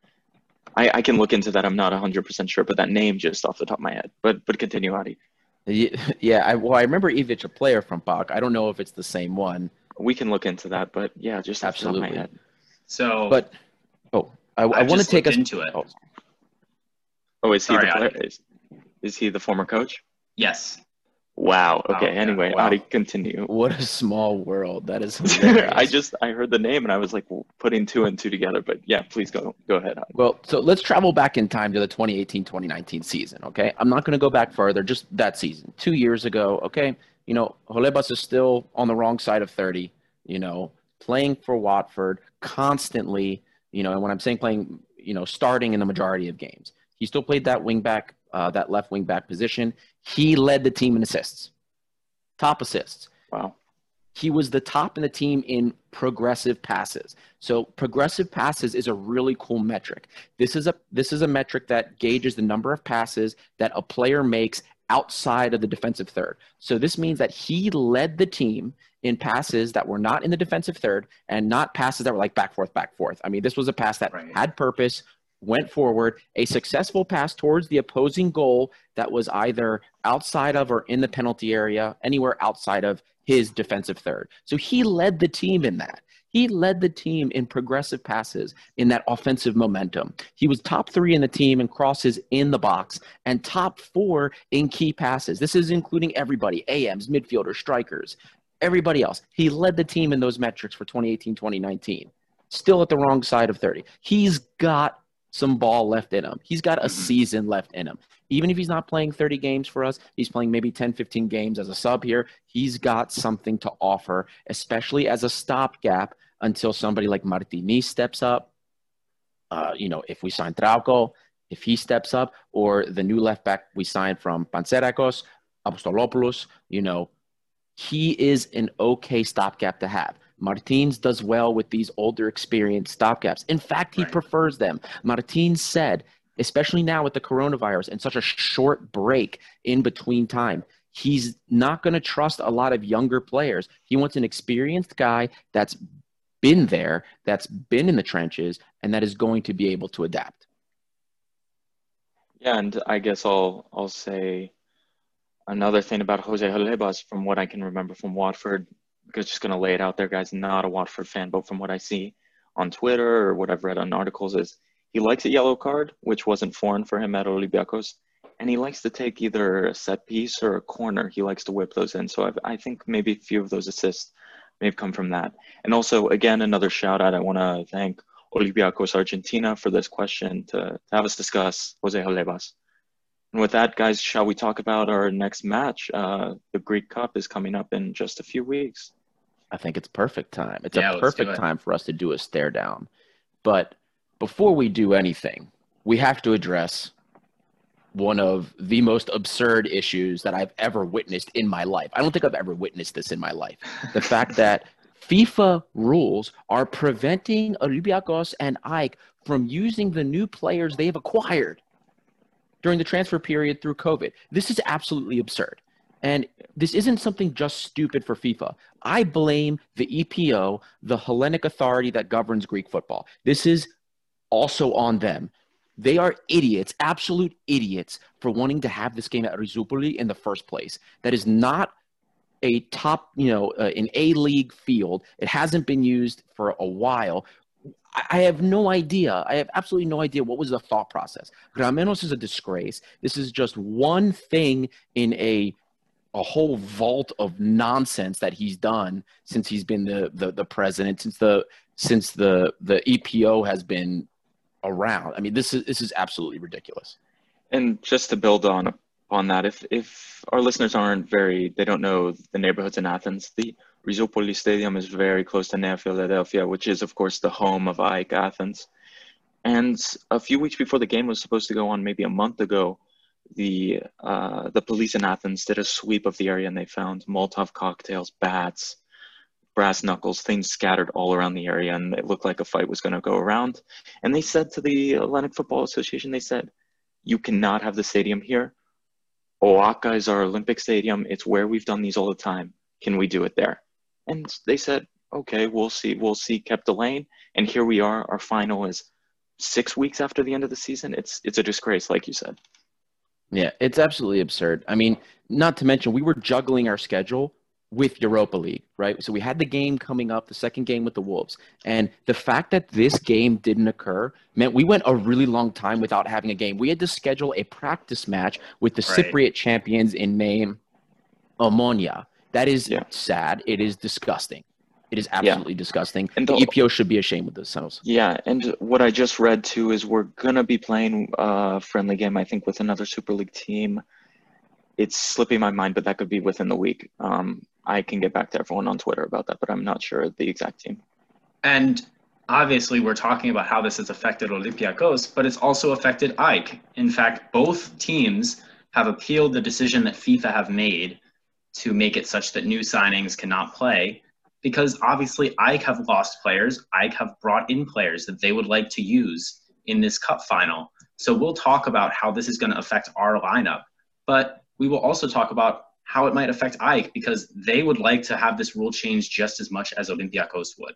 I, I can look into that. I'm not one hundred percent sure, but that name just off the top of my head. But but continue, Adi. Yeah, I, well, I remember Ivic, a player from Pauk. I don't know if it's the same one. We can look into that, but yeah, just absolutely. Off the top of my head. So, but oh, I, I want to take us into it. Oh, oh is Sorry, he the player? Is, is he the former coach? Yes. Wow. Okay. Oh, anyway, yeah. wow. Adi, continue. What a small world. That is hilarious. I just, I heard the name and I was like well, putting two and two together, but yeah, please go, go ahead. Adi. Well, so let's travel back in time to the twenty eighteen, twenty nineteen season. Okay. I'm not going to go back further. Just that season, two years ago. Okay. You know, Tolebas is still on the wrong side of thirty, you know, playing for Watford constantly, you know, and when I'm saying playing, you know, starting in the majority of games, he still played that wing back, uh, that left wing back position. He led the team in assists, top assists. Wow. He was the top in the team in progressive passes. So progressive passes is a really cool metric. This is a this is a metric that gauges the number of passes that a player makes outside of the defensive third. So this means that he led the team in passes that were not in the defensive third and not passes that were like back, forth, back, forth. I mean, this was a pass that right. had purpose, went forward, a successful pass towards the opposing goal that was either outside of or in the penalty area, anywhere outside of his defensive third. So he led the team in that. He led the team in progressive passes, in that offensive momentum. He was top three in the team in crosses in the box and top four in key passes. This is including everybody, A Ms, midfielders, strikers, everybody else. He led the team in those metrics for twenty eighteen, twenty nineteen. still at the wrong side of thirty. He's got some ball left in him. He's got a season left in him. Even if he's not playing thirty games for us, he's playing maybe ten, fifteen games as a sub here. He's got something to offer, especially as a stopgap until somebody like Martini steps up. Uh, you know, if we sign Trauco, if he steps up, or the new left back we signed from Panathinaikos, Apostolopoulos, you know, he is an okay stopgap to have. Martins does well with these older experienced stopgaps. In fact, he right. prefers them. Martins said, especially now with the coronavirus and such a short break in between time, he's not going to trust a lot of younger players. He wants an experienced guy that's been there, that's been in the trenches, and that is going to be able to adapt. Yeah, and I guess I'll I'll say another thing about Jose Jalebas from what I can remember from Watford, because just going to lay it out there, guys, not a Watford fan, but from what I see on Twitter or what I've read on articles is he likes a yellow card, which wasn't foreign for him at Olympiacos, and he likes to take either a set piece or a corner. He likes to whip those in. So I've, I think maybe a few of those assists may have come from that. And also, again, another shout out. I want to thank Olympiacos Argentina for this question to, to have us discuss Jose Jalebas. And with that, guys, shall we talk about our next match? Uh, the Greek Cup is coming up in just a few weeks. I think it's perfect time. It's yeah, a perfect it. time for us to do a stare down. But before we do anything, we have to address one of the most absurd issues that I've ever witnessed in my life. I don't think I've ever witnessed this in my life. The fact that FIFA rules are preventing Olympiacos and Ike from using the new players they've acquired during the transfer period through COVID. This is absolutely absurd. And this isn't something just stupid for FIFA. I blame the E P O, the Hellenic authority that governs Greek football. This is also on them. They are idiots, absolute idiots, for wanting to have this game at Rizupoli in the first place. That is not a top, you know, uh, an A-league field. It hasn't been used for a while. I have no idea. I have absolutely no idea what was the thought process. Gramenos is a disgrace. This is just one thing in a a whole vault of nonsense that he's done since he's been the the, the president, since the since the, the E P O has been around. I mean, this is this is absolutely ridiculous. And just to build on on that, if if our listeners aren't very, they don't know the neighborhoods in Athens, the Rizopoli Stadium is very close to Nea Philadelphia, which is, of course, the home of Ike Athens. And a few weeks before the game was supposed to go on, maybe a month ago, the uh, the police in Athens did a sweep of the area, and they found Molotov cocktails, bats, brass knuckles, things scattered all around the area, and it looked like a fight was going to go around. And they said to the Hellenic Football Association, they said, you cannot have the stadium here. Oaka is our Olympic stadium. It's where we've done these all the time. Can we do it there? And they said, okay, we'll see. We'll see, kept delaying. And here we are. Our final is six weeks after the end of the season. It's it's a disgrace, like you said. Yeah, it's absolutely absurd. I mean, not to mention, we were juggling our schedule with Europa League, right? So we had the game coming up, the second game with the Wolves. And the fact that this game didn't occur meant we went a really long time without having a game. We had to schedule a practice match with the right. Cypriot champions in name, Omonia. That is yeah. sad. It is disgusting. It is absolutely yeah. disgusting. And the, the E P O should be ashamed of themselves. Yeah, and what I just read, too, is we're going to be playing a friendly game, I think, with another Super League team. It's slipping my mind, but that could be within the week. Um, I can get back to everyone on Twitter about that, but I'm not sure the exact team. And obviously, we're talking about how this has affected Olympiacos, but it's also affected Ike. In fact, both teams have appealed the decision that FIFA have made to make it such that new signings cannot play, because obviously Ike have lost players. Ike have brought in players that they would like to use in this cup final. So we'll talk about how this is going to affect our lineup, but we will also talk about how it might affect Ike, because they would like to have this rule change just as much as Olympiacos would.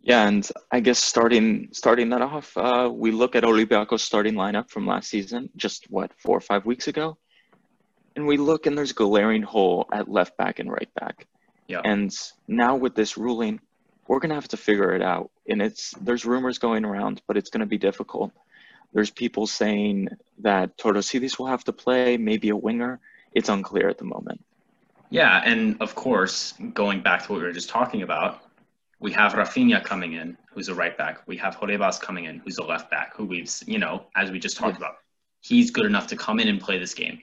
Yeah, and I guess starting starting that off, uh, we look at Olympiacos' starting lineup from last season, just what, four or five weeks ago? And we look, and there's a glaring hole at left back and right back. Yeah. And now with this ruling, we're going to have to figure it out. And it's there's rumors going around, but it's going to be difficult. There's people saying that Tordosidis will have to play, maybe a winger. It's unclear at the moment. Yeah, and of course, going back to what we were just talking about, We have Rafinha coming in, who's a right back. We have Horebas coming in, who's a left back, who we've, you know, as we just talked about, he's good enough to come in and play this game.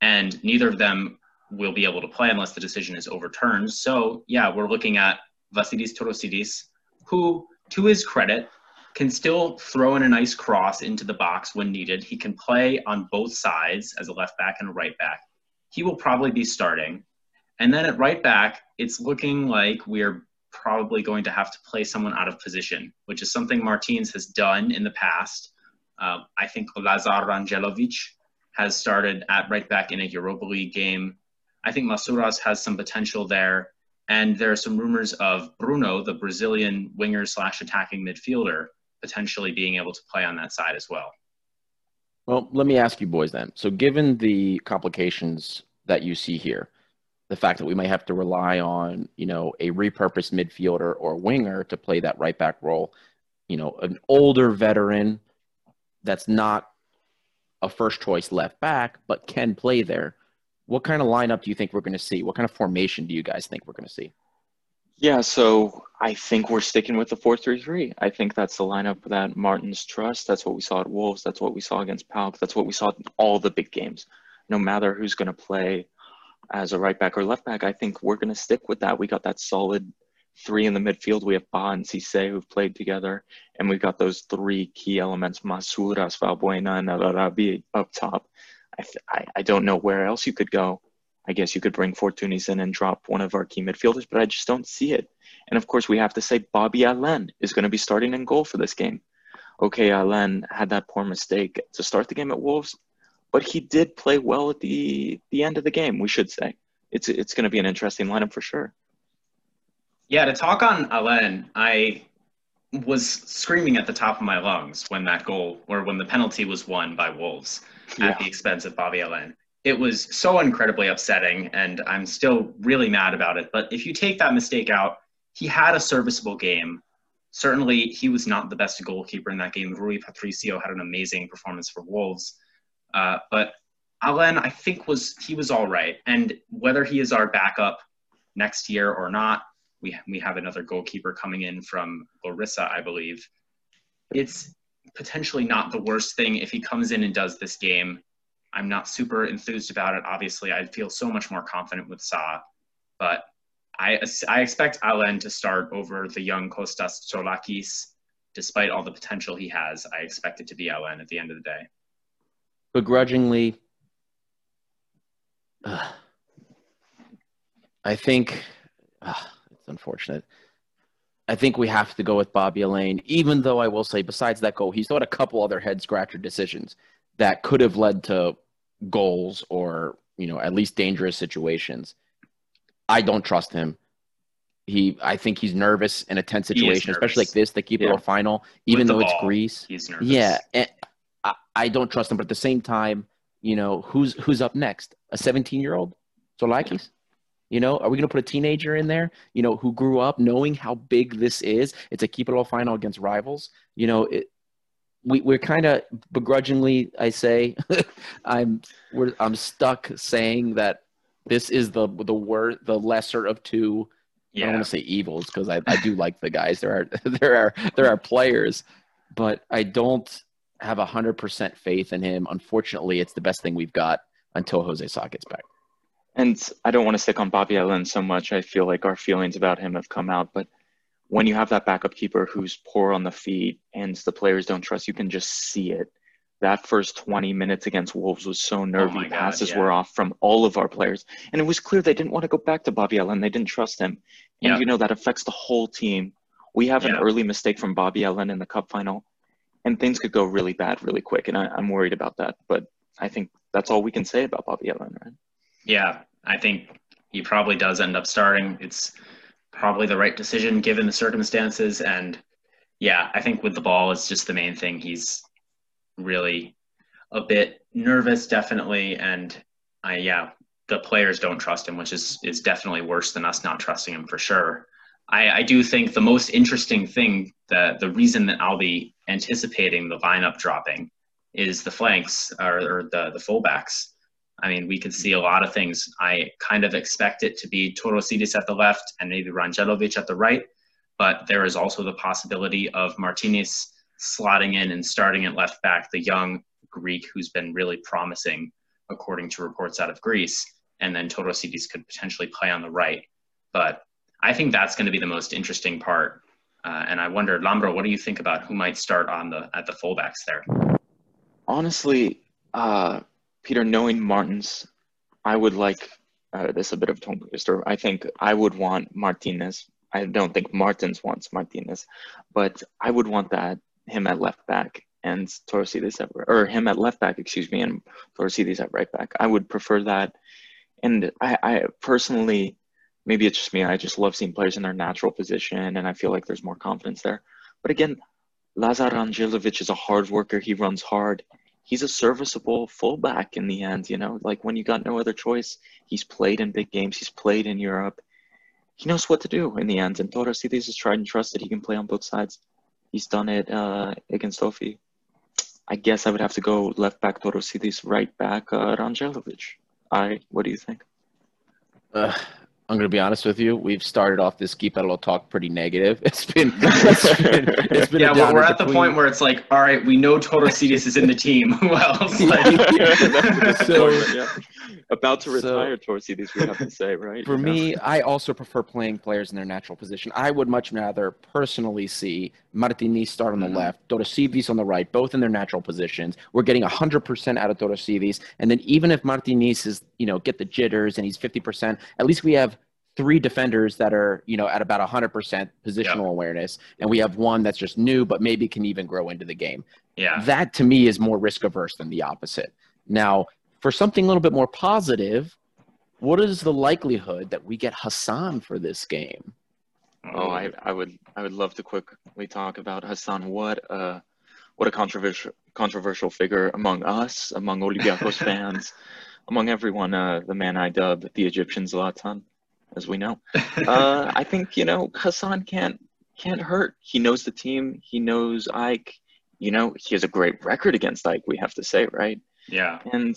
And neither of them will be able to play unless the decision is overturned. So, yeah, we're looking at Vasilis Torosidis, who, to his credit, can still throw in a nice cross into the box when needed. He can play on both sides as a left back and a right back. He will probably be starting. And then at right back, it's looking like we're probably going to have to play someone out of position, which is something Martins has done in the past. Uh, I think Lazar Rangelovic has started at right back in a Europa League game. I think Masouras has some potential there. And there are some rumors of Bruno, the Brazilian winger slash attacking midfielder, potentially being able to play on that side as well. Well, let me ask you boys then. So given the complications that you see here, the fact that we might have to rely on, you know, a repurposed midfielder or winger to play that right back role, you know, an older veteran that's not a first choice left back, but can play there. What kind of lineup do you think we're going to see? What kind of formation do you guys think we're going to see? Yeah, so I think we're sticking with the four three three. I think that's the lineup that Martins trusts. That's what we saw at Wolves. That's what we saw against Pauk. That's what we saw in all the big games. No matter who's going to play as a right back or left back, I think we're going to stick with that. We got that solid three in the midfield. We have Ba and Cisse who've played together, and we've got those three key elements, Masouras, Valbuena, and Arabi up top. I, th- I, I don't know where else you could go. I guess you could bring Fortunis in and drop one of our key midfielders, but I just don't see it. And, of course, we have to say Bobby Alen is going to be starting in goal for this game. Okay, Alen had that poor mistake to start the game at Wolves, but he did play well at the the end of the game, we should say. It's it's going to be an interesting lineup for sure. Yeah, to talk on Alen, I was screaming at the top of my lungs when that goal, or when the penalty was won by Wolves yeah. at the expense of Bobby Alen. It was so incredibly upsetting, and I'm still really mad about it. But if you take that mistake out, he had a serviceable game. Certainly, he was not the best goalkeeper in that game. Rui Patricio had an amazing performance for Wolves. Uh, but Alen, I think, was he was all right. And whether he is our backup next year or not, we we have another goalkeeper coming in from Orissa, I believe. It's potentially not the worst thing if he comes in and does this game. I'm not super enthused about it. Obviously, I feel so much more confident with Sa. But I, I expect Alen to start over the young Kostas Tsolakis. Despite all the potential he has, I expect it to be Alen at the end of the day. Begrudgingly, uh, I think uh, it's unfortunate. I think we have to go with Bobby Alen, even though I will say, besides that goal, he's had a couple other head scratcher decisions that could have led to goals or, you know, at least dangerous situations. I don't trust him. He, I think he's nervous in a tense situation, especially like this, the keeper yeah. final, even though ball, it's Greece. He's nervous. Yeah. And, I don't trust him, but at the same time, you know, who's who's up next? A seventeen-year-old? Tsolakis? You know, are we going to put a teenager in there, you know, who grew up knowing how big this is? It's a keep it all final against rivals. You know, it, we, we're kind of begrudgingly, I say, I'm we're, I'm stuck saying that this is the the wor- the lesser of two, yeah. I don't want to say evils because I, I do like the guys. There are, there are, there are players, but I don't – have one hundred percent faith in him. Unfortunately, it's the best thing we've got until Jose Sa gets back. And I don't want to stick on Bobby Alen so much. I feel like our feelings about him have come out. But when you have that backup keeper who's poor on the feet and the players don't trust, you can just see it. That first twenty minutes against Wolves was so nervy. Oh God, Passes yeah. were off from all of our players. And it was clear they didn't want to go back to Bobby Alen. They didn't trust him. And, yeah. you know, that affects the whole team. We have yeah. an early mistake from Bobby Alen in the cup final. And things could go really bad really quick, and I, I'm worried about that. But I think that's all we can say about Bobby Alen, right? Yeah, I think he probably does end up starting. It's probably the right decision given the circumstances. And, yeah, I think with the ball, it's just the main thing. He's really a bit nervous, definitely. And, I, yeah, the players don't trust him, which is, is definitely worse than us not trusting him for sure. I, I do think the most interesting thing, the, the reason that I'll be anticipating the lineup dropping is the flanks or, or the, the fullbacks. I mean, we can see a lot of things. I kind of expect it to be Torosidis at the left and maybe Rangelovic at the right. but there is also the possibility of Martinez slotting in and starting at left back, the young Greek who's been really promising, according to reports out of Greece. And then Torosidis could potentially play on the right. But I think that's going to be the most interesting part. Uh, and I wonder, Lambro, what do you think about who might start on the at the fullbacks there? Honestly, uh, Peter, knowing Martins, I would like uh, this a bit of a tongue twister. I think I would want Martinez. I don't think Martins wants Martinez, but I would want that him at left back and Torosidis at or him at left back, excuse me, and Torosidis at right back. I would prefer that. And I, I personally, maybe it's just me, I just love seeing players in their natural position, and I feel like there's more confidence there. But again, Lazar Angelovic is a hard worker. He runs hard. He's a serviceable fullback in the end, you know? Like, when you got no other choice, he's played in big games. He's played in Europe. He knows what to do in the end. And Torosidis is tried and trusted. He can play on both sides. He's done it uh, against Sofi. I guess I would have to go left-back Torosidis, right-back uh, Rangelovic. All right, what do you think? Uh, I'm going to be honest with you. We've started off this Kipelo talk pretty negative. It's been, it's been, it's been yeah, a well, we're at between. The point where it's like, all right, we know Torosidis is in the team. Who else? Like, so, yeah. About to retire so, Torosidis, we have to say, right? For you know? me, I also prefer playing players in their natural position. I would much rather personally see Martinez start on the mm-hmm. left, Torosidis on the right, both in their natural positions. We're getting one hundred percent out of Torosidis. And then even if Martinez is, you know, get the jitters and he's fifty percent, at least we have three defenders that are, you know, at about one hundred percent positional yep. awareness, and we have one that's just new but maybe can even grow into the game. Yeah. That, to me, is more risk-averse than the opposite. Now, for something a little bit more positive, what is the likelihood that we get Hassan for this game? Oh, I, I would I would love to quickly talk about Hassan. What a, what a controversial, controversial figure among us, among Olympiacos fans, among everyone, uh, the man I dub the Egyptian Zlatan. As we know, uh, I think, you know, Hassan can't can't hurt. He knows the team. He knows Ike. You know, he has a great record against Ike. We have to say, right? Yeah. And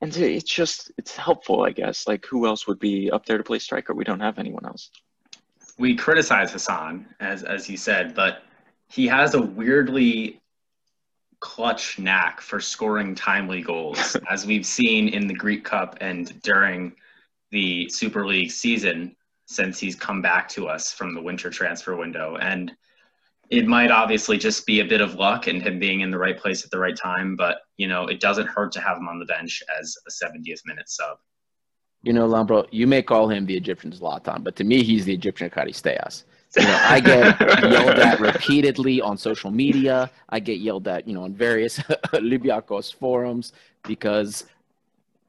and it's just it's helpful, I guess. Like, who else would be up there to play striker? We don't have anyone else. We criticize Hassan, as as he said, but he has a weirdly clutch knack for scoring timely goals, as we've seen in the Greek Cup and during the Super League season since he's come back to us from the winter transfer window. And it might obviously just be a bit of luck and him being in the right place at the right time, but, you know, it doesn't hurt to have him on the bench as a seventieth minute sub. You know, Lambro, you may call him the Egyptian Zlatan, but to me, he's the Egyptian Karisteas. You know, I get yelled at repeatedly on social media. I get yelled at, you know, on various Olympiacos forums because –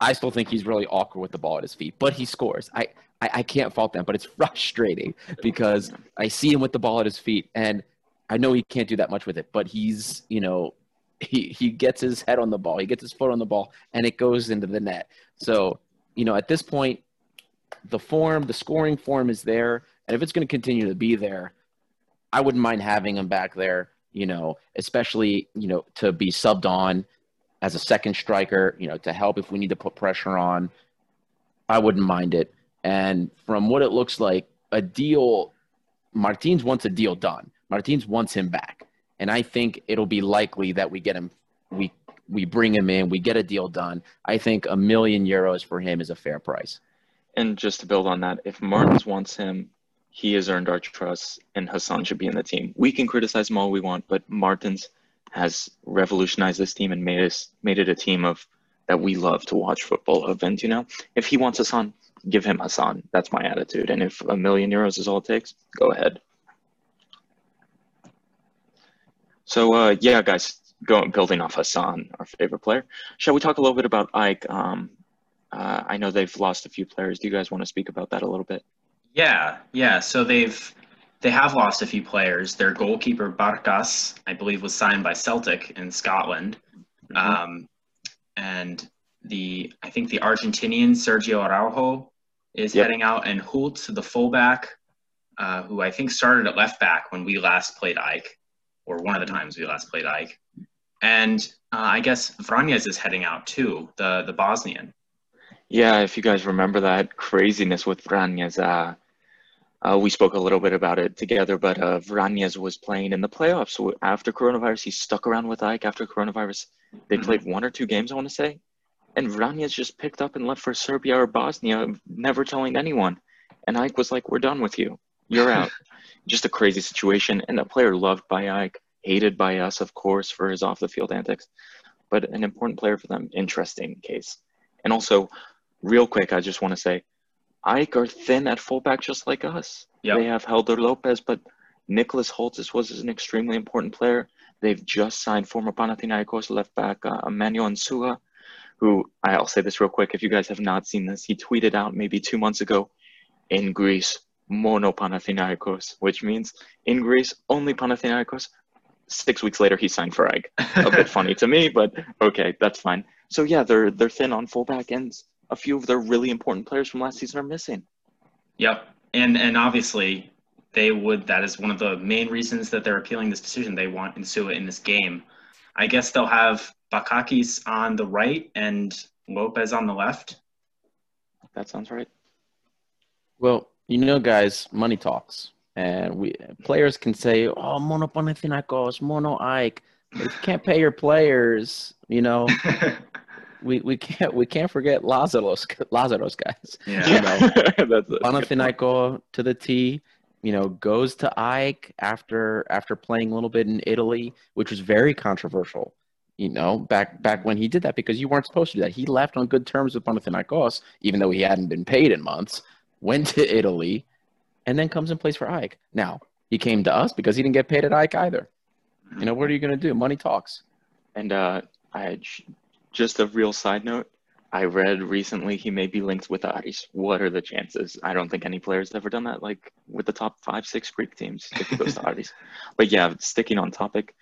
I still think he's really awkward with the ball at his feet, but he scores. I, I, I can't fault that, but it's frustrating because I see him with the ball at his feet, and I know he can't do that much with it, but he's, you know, he, he gets his head on the ball. He gets his foot on the ball, and it goes into the net. So, you know, at this point, the form, the scoring form is there, and if it's going to continue to be there, I wouldn't mind having him back there, you know, especially, you know, to be subbed on as a second striker, you know, to help if we need to put pressure on. I wouldn't mind it. And from what it looks like, a deal, Martins wants a deal done. Martins wants him back. And I think it'll be likely that we get him, we we bring him in, we get a deal done. I think a million euros for him is a fair price. And just to build on that, if Martins wants him, he has earned our trust, and Hassan should be in the team. We can criticize him all we want, but Martins has revolutionized this team and made us made it a team of that we love to watch football of. And, you know, if he wants Hassan, give him Hassan. That's my attitude. And if a million euros is all it takes, go ahead. So, uh, yeah, guys, go, building off Hassan, our favorite player. Shall we talk a little bit about Ike? Um, uh, I know they've lost a few players. Do you guys want to speak about that a little bit? Yeah, yeah. So they've... They have lost a few players. Their goalkeeper, Barkas, I believe, was signed by Celtic in Scotland. Mm-hmm. Um, and the I think the Argentinian, Sergio Araujo, is yep. heading out. And Hult, the fullback, uh, who I think started at left back when we last played Ike, or one of the times we last played Ike. And uh, I guess Vranjes is heading out too, the, the Bosnian. Yeah, if you guys remember that craziness with Vranjes, uh, Uh, we spoke a little bit about it together, but uh, Vranjes was playing in the playoffs after coronavirus. He stuck around with Ike after coronavirus. They played one or two games, I want to say. And Vranjes just picked up and left for Serbia or Bosnia, never telling anyone. And Ike was like, we're done with you. You're out. Just a crazy situation. And a player loved by Ike, hated by us, of course, for his off-the-field antics. But an important player for them. Interesting case. And also, real quick, I just want to say, Ike are thin at fullback just like us. Yep. They have Helder Lopez, but Nicholas Holtzis was an extremely important player. They've just signed former Panathinaikos left back uh, Emmanuel Nsua, who, I'll say this real quick, if you guys have not seen this, he tweeted out maybe two months ago, in Greece, mono Panathinaikos, which means in Greece, only Panathinaikos. Six weeks later, he signed for Ike. A bit funny to me, but okay, that's fine. So yeah, they're they're thin on fullback ends. A few of their really important players from last season are missing. Yep. And and obviously they would, that is one of the main reasons that they're appealing this decision. They want Nsua in this game. I guess they'll have Bakakis on the right and Lopez on the left. That sounds right. Well, you know, guys, money talks. And we players can say, oh, mono Panathinaikos, mono Ike. But if you can't pay your players, you know, We we can't we can't forget Lazaros Lazaros guys. Yeah. You know, Panathinaiko to the T, you know, goes to Ike after after playing a little bit in Italy, which was very controversial, you know, back back when he did that, because you weren't supposed to do that. He left on good terms with Panathinaikos, even though he hadn't been paid in months, went to Italy, and then comes and plays for Ike. Now, he came to us because he didn't get paid at Ike either. You know, what are you gonna do? Money talks. And uh I Just a real side note, I read recently he may be linked with Aris. What are the chances? I don't think any player's ever done that, like with the top five, six Greek teams if he goes to Aris. But yeah, sticking on topic,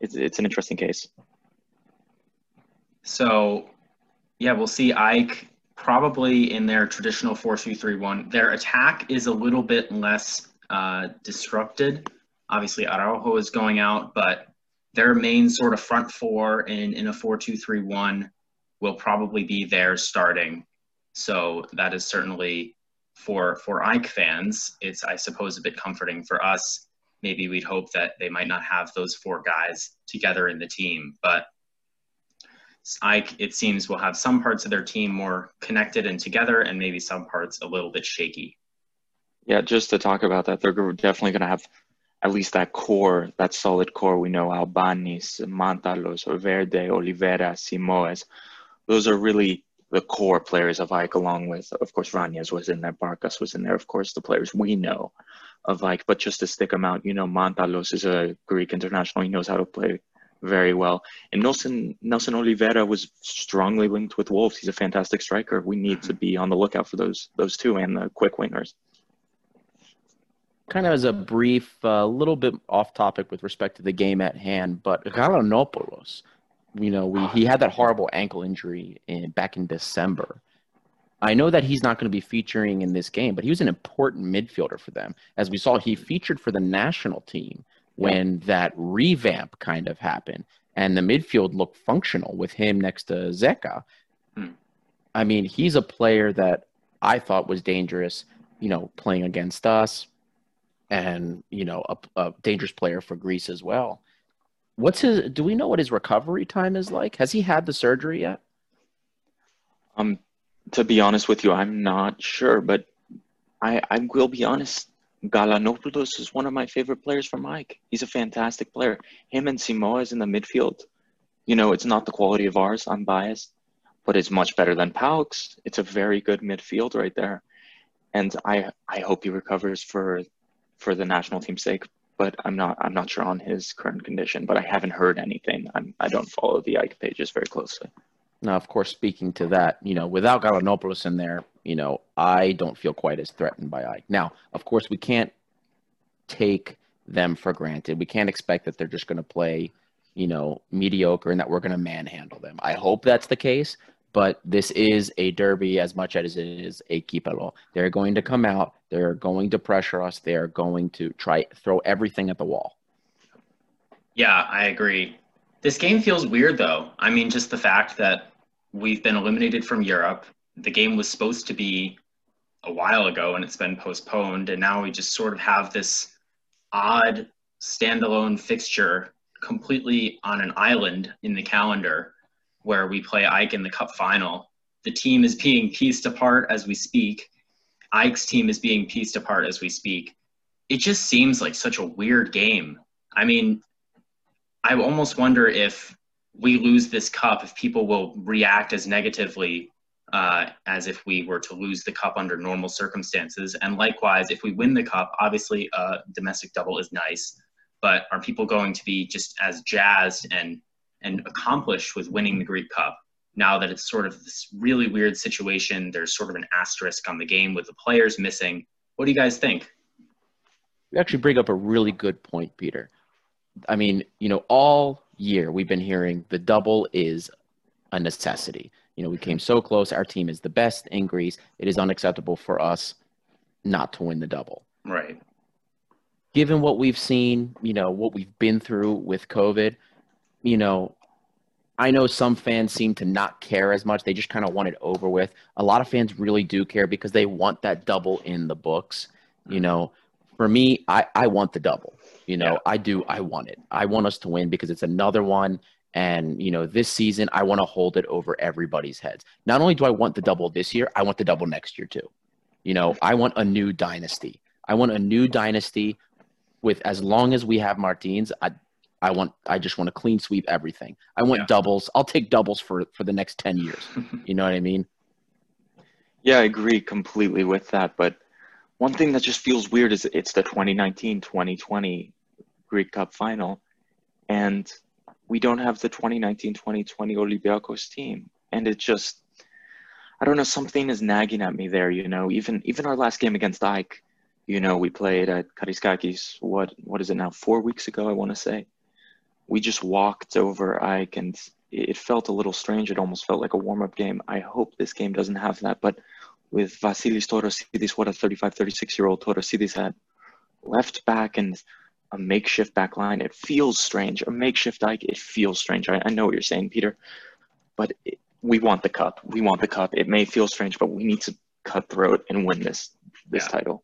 it's it's an interesting case. So, yeah, we'll see Ike probably in their traditional four three three one. Their attack is a little bit less uh, disrupted. Obviously, Araujo is going out, but their main sort of front four in, in a four two three one will probably be theirs starting. So that is certainly, for for Ike fans, it's, I suppose, a bit comforting. For us, maybe we'd hope that they might not have those four guys together in the team. But Ike, it seems, will have some parts of their team more connected and together and maybe some parts a little bit shaky. Yeah, just to talk about that, they're definitely going to have at least that core, that solid core, we know Albanis, Mantalos, Verde, Oliveira, Simoes. Those are really the core players of Ike, along with, of course, Vranjes was in there, Barkas was in there, of course, the players we know of Ike. But just to stick them out, you know, Mantalos is a Greek international. He knows how to play very well. And Nelson, Nelson Oliveira was strongly linked with Wolves. He's a fantastic striker. We need to be on the lookout for those, those two and the quick wingers. Kind of as a brief, a uh, little bit off topic with respect to the game at hand, but Galanopoulos, you know, we, he had that horrible ankle injury in, back in December. I know that he's not going to be featuring in this game, but he was an important midfielder for them. As we saw, he featured for the national team when that revamp kind of happened, and the midfield looked functional with him next to Zeka. I mean, he's a player that I thought was dangerous, you know, playing against us. And, you know, a, a dangerous player for Greece as well. What's his? Do we know what his recovery time is like? Has he had the surgery yet? Um, to be honest with you, I'm not sure. But I, I will be honest. Galanopoulos is one of my favorite players from Ike. He's a fantastic player. Him and Simoes in the midfield. You know, it's not the quality of ours. I'm biased. But it's much better than Pauk's. It's a very good midfield right there. And I, I hope he recovers for... for the national team's sake, but I'm not I'm not sure on his current condition, but I haven't heard anything. I'm, I don't follow the Ike pages very closely. Now, of course, speaking to that, you know, without Galanopoulos in there, you know, I don't feel quite as threatened by Ike. Now, of course, we can't take them for granted. We can't expect that they're just going to play, you know, mediocre and that we're going to manhandle them. I hope that's the case, but this is a derby as much as it is a kipelo. They're going to come out. They're going to pressure us. They're going to try throw everything at the wall. Yeah, I agree. This game feels weird, though. I mean, just the fact that we've been eliminated from Europe. The game was supposed to be a while ago, and it's been postponed, and now we just sort of have this odd standalone fixture completely on an island in the calendar where we play Ike in the cup final. The team is being pieced apart as we speak. Ike's team is being pieced apart as we speak. It just seems like such a weird game. I mean, I almost wonder if we lose this cup, if people will react as negatively uh, as if we were to lose the cup under normal circumstances. And likewise, if we win the cup, obviously a domestic double is nice, but are people going to be just as jazzed and, and accomplished with winning the Greek Cup now that it's sort of this really weird situation? There's sort of an asterisk on the game with the players missing. What do you guys think? You actually bring up a really good point, Peter. I mean, you know, all year we've been hearing the double is a necessity. You know, we came so close. Our team is the best in Greece. It is unacceptable for us not to win the double. Right. Given what we've seen, you know, what we've been through with COVID, you know, I know some fans seem to not care as much. They just kind of want it over with. A lot of fans really do care because they want that double in the books, you know. For me, I, I want the double. You know, yeah. I do. I want it. I want us to win because it's another one. And, you know, this season, I want to hold it over everybody's heads. Not only do I want the double this year, I want the double next year too. You know, I want a new dynasty. I want a new dynasty with as long as we have Martins. I I want I just want to clean sweep everything. I want yeah. doubles. I'll take doubles for, for the next ten years. You know what I mean? Yeah, I agree completely with that. But one thing that just feels weird is it's the twenty nineteen twenty twenty Greek Cup final, and we don't have the twenty nineteen twenty twenty Olympiacos team. And it just, I don't know, something is nagging at me there, you know. Even even our last game against Ike, you know, we played at Kariskakis, what what is it now, four weeks ago, I want to say. We just walked over Ike, and it felt a little strange. It almost felt like a warm-up game. I hope this game doesn't have that, but with Vasilis Torosidis, what a thirty-five, thirty-six-year-old Torosidis had, left back and a makeshift back line. It feels strange. A makeshift Ike, it feels strange. I, I know what you're saying, Peter, but it, we want the cup. We want the cup. It may feel strange, but we need to cut throat and win this this yeah. title.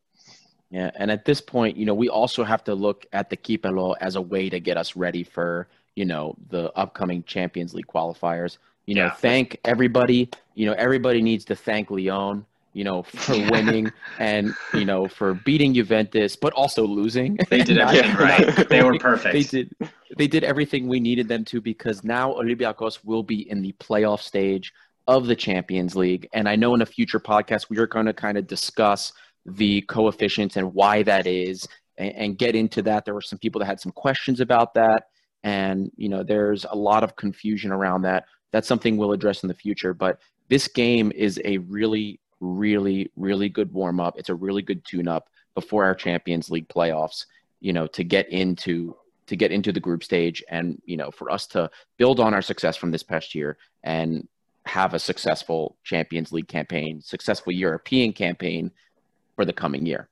Yeah, and at this point, you know, we also have to look at the Kipelo as a way to get us ready for, you know, the upcoming Champions League qualifiers. You know, yeah. thank everybody. You know, everybody needs to thank Lyon, you know, for winning and, you know, for beating Juventus, but also losing. They did not, everything right. Not, they were perfect. They did, they did everything we needed them to, because now Olympiacos will be in the playoff stage of the Champions League. And I know in a future podcast, we are going to kind of discuss the coefficients and why that is, and, and get into that. There were some people that had some questions about that. And, you know, there's a lot of confusion around that. That's something we'll address in the future. But this game is a really, really, really good warm-up. It's a really good tune-up before our Champions League playoffs, you know, to get into to get into the group stage, and, you know, for us to build on our success from this past year and have a successful Champions League campaign, successful European campaign for the coming year.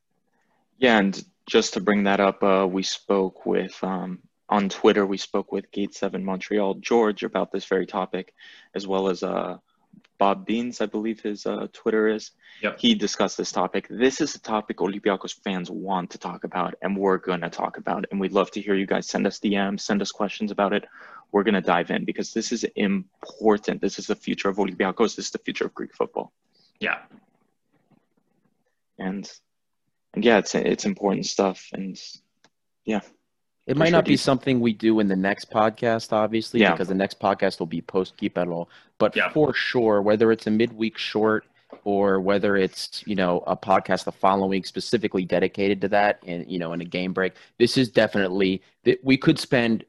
Yeah, and just to bring that up, uh, we spoke with um, on Twitter, we spoke with Gate seven Montreal, George, about this very topic, as well as uh, Bob Beans, I believe his uh, Twitter is. Yep. He discussed this topic. This is a topic Olympiacos fans want to talk about, and we're going to talk about it. And we'd love to hear you guys send us D Ms, send us questions about it. We're going to dive in because this is important. This is the future of Olympiacos. This is the future of Greek football. Yeah. And, and yeah, it's, it's important stuff. And, yeah. It might not be something we do in the next podcast, obviously, yeah. because the next podcast will be post-Kipelo. But yeah. for sure, whether it's a midweek short or whether it's, you know, a podcast the following week specifically dedicated to that, and, you know, in a game break, this is definitely – we could spend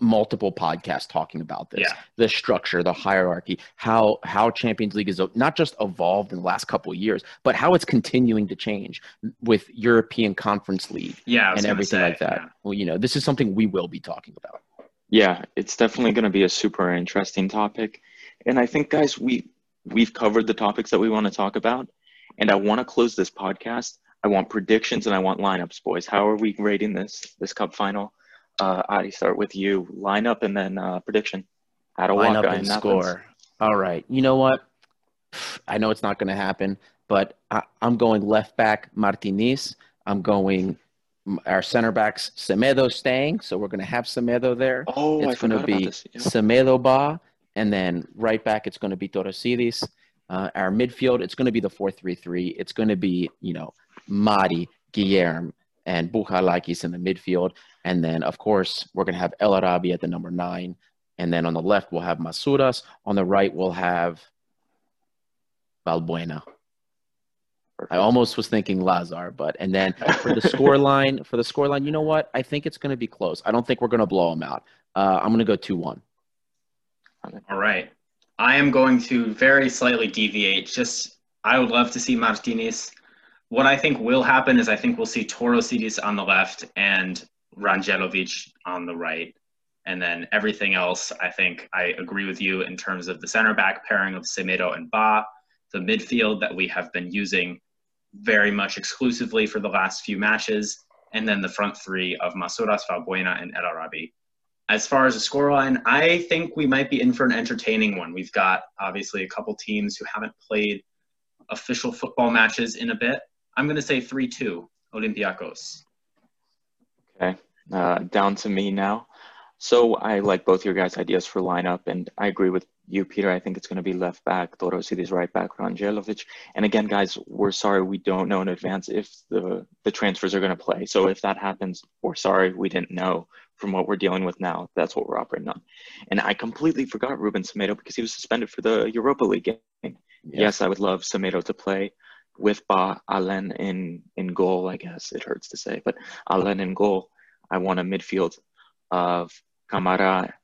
multiple podcasts talking about this, yeah. the structure, the hierarchy, how how Champions League is not just evolved in the last couple of years, but how it's continuing to change with European Conference League yeah, and everything say, like that. Yeah. Well, you know, this is something we will be talking about. Yeah, it's definitely going to be a super interesting topic. And I think, guys, we, we've covered the topics that we want to talk about. And I want to close this podcast. I want predictions and I want lineups, boys. How are we rating this this cup final? Uh, Adi, start with you. Line up and then uh, prediction. How to line up and score. All right. You know what? I know it's not going to happen. but I, I'm going left back Martinez. I'm going our center backs Semedo staying, so we're going to have Semedo there. Oh, it's going to be yeah. Semedo Ba, and then right back it's going to be Torosidis. Uh, our midfield, it's going to be the four three three. It's going to be, you know, Mady, Guilherme, and Bouchalakis in the midfield. And then, of course, we're going to have El Arabi at the number nine. And then on the left, we'll have Masouras. On the right, we'll have Valbuena. Perfect. I almost was thinking Lazar, but – and then for the scoreline, for the scoreline, you know what? I think it's going to be close. I don't think we're going to blow them out. Uh, I'm going to go two one. All right. I am going to very slightly deviate. Just I would love to see Martinez. What I think will happen is I think we'll see Torosidis on the left and Rangelovic on the right. And then everything else, I think I agree with you in terms of the center back pairing of Semedo and Ba, the midfield that we have been using very much exclusively for the last few matches, and then the front three of Masouras, Valbuena, and El Arabi. As far as the scoreline, I think we might be in for an entertaining one. We've got, obviously, a couple teams who haven't played official football matches in a bit. I'm going to say three two, Olympiacos. Okay, uh, down to me now. So I like both your guys' ideas for lineup, and I agree with you, Peter. I think it's going to be left back, Torosidis right back, Rangelovic. And again, guys, we're sorry we don't know in advance if the, the transfers are going to play. So if that happens, we're sorry we didn't know. From what we're dealing with now, that's what we're operating on. And I completely forgot Ruben Semedo because he was suspended for the Europa League game. Yes, yes I would love Semedo to play with Ba, Alen in, in goal, I guess. It hurts to say, but Alen in goal. I want a midfield of Camara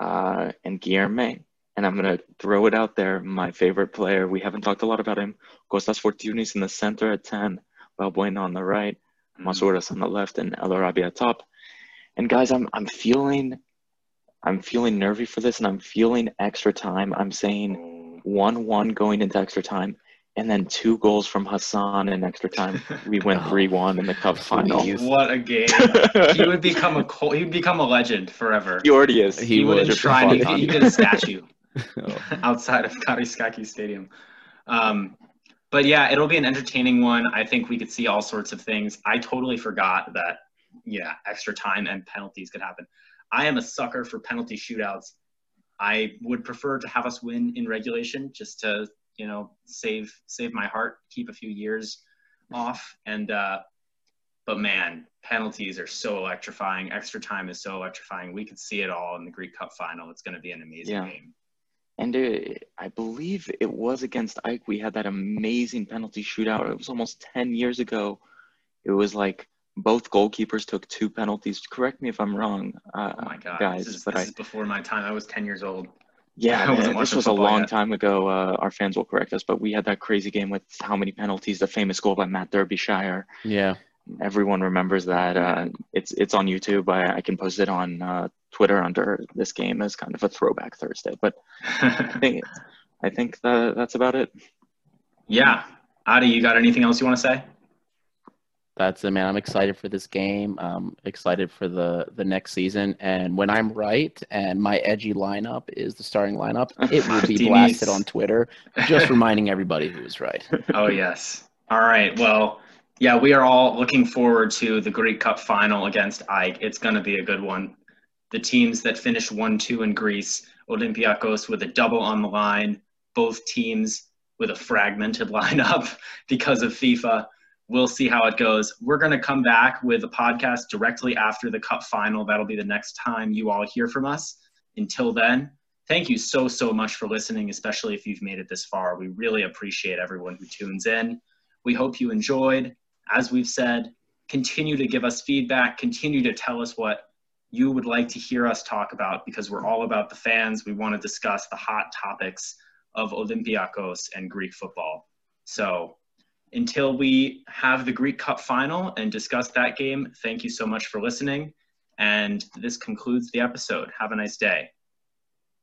uh, and Guilherme. And I'm going to throw it out there. My favorite player, we haven't talked a lot about him, Kostas Fortunis in the center at ten, Valbuena on the right, Masouras on the left, and El Arabi at top. And guys, I'm I'm feeling I'm feeling nervy for this, and I'm feeling extra time. I'm saying one one going into extra time, and then two goals from Hassan in extra time. We went three one in the cup final. What a game. He would become a co- he'd become a legend forever. He already is. He, he would have tried to he did a statue outside of Kariskaki Stadium. Um but yeah, it'll be an entertaining one. I think we could see all sorts of things. I totally forgot that. Yeah, extra time and penalties could happen. I am a sucker for penalty shootouts. I would prefer to have us win in regulation just to, you know, save save my heart, keep a few years off. And uh, but man, penalties are so electrifying. Extra time is so electrifying. We could see it all in the Greek Cup final. It's going to be an amazing yeah. game. And it, I believe it was against Ike. We had that amazing penalty shootout. It was almost ten years ago. It was like. Both goalkeepers took two penalties. Correct me if I'm wrong, uh, oh my God. guys. This, is, but this I, is before my time. I was ten years old. Yeah, man, this was a long yet. time ago. Uh, our fans will correct us, but we had that crazy game with how many penalties, the famous goal by Matt Derbyshire. Yeah. Everyone remembers that. Uh, it's it's on YouTube. I, I can post it on uh, Twitter under this game as kind of a throwback Thursday. But I think, I think that, that's about it. Yeah. Adi, you got anything else you want to say? That's it, man. I'm excited for this game. I'm excited for the, the next season. And when I'm right and my edgy lineup is the starting lineup, it will be blasted on Twitter, just reminding everybody who is right. Oh, yes. All right. Well, yeah, we are all looking forward to the Greek Cup final against Ike. It's going to be a good one. The teams that finished one two in Greece, Olympiacos with a double on the line, both teams with a fragmented lineup because of FIFA. We'll see how it goes. We're going to come back with a podcast directly after the Cup final. That'll be the next time you all hear from us. Until then, thank you so, so much for listening, especially if you've made it this far. We really appreciate everyone who tunes in. We hope you enjoyed. As we've said, continue to give us feedback. Continue to tell us what you would like to hear us talk about because we're all about the fans. We want to discuss the hot topics of Olympiacos and Greek football. So... until we have the Greek Cup final and discuss that game, thank you so much for listening. And this concludes the episode. Have a nice day.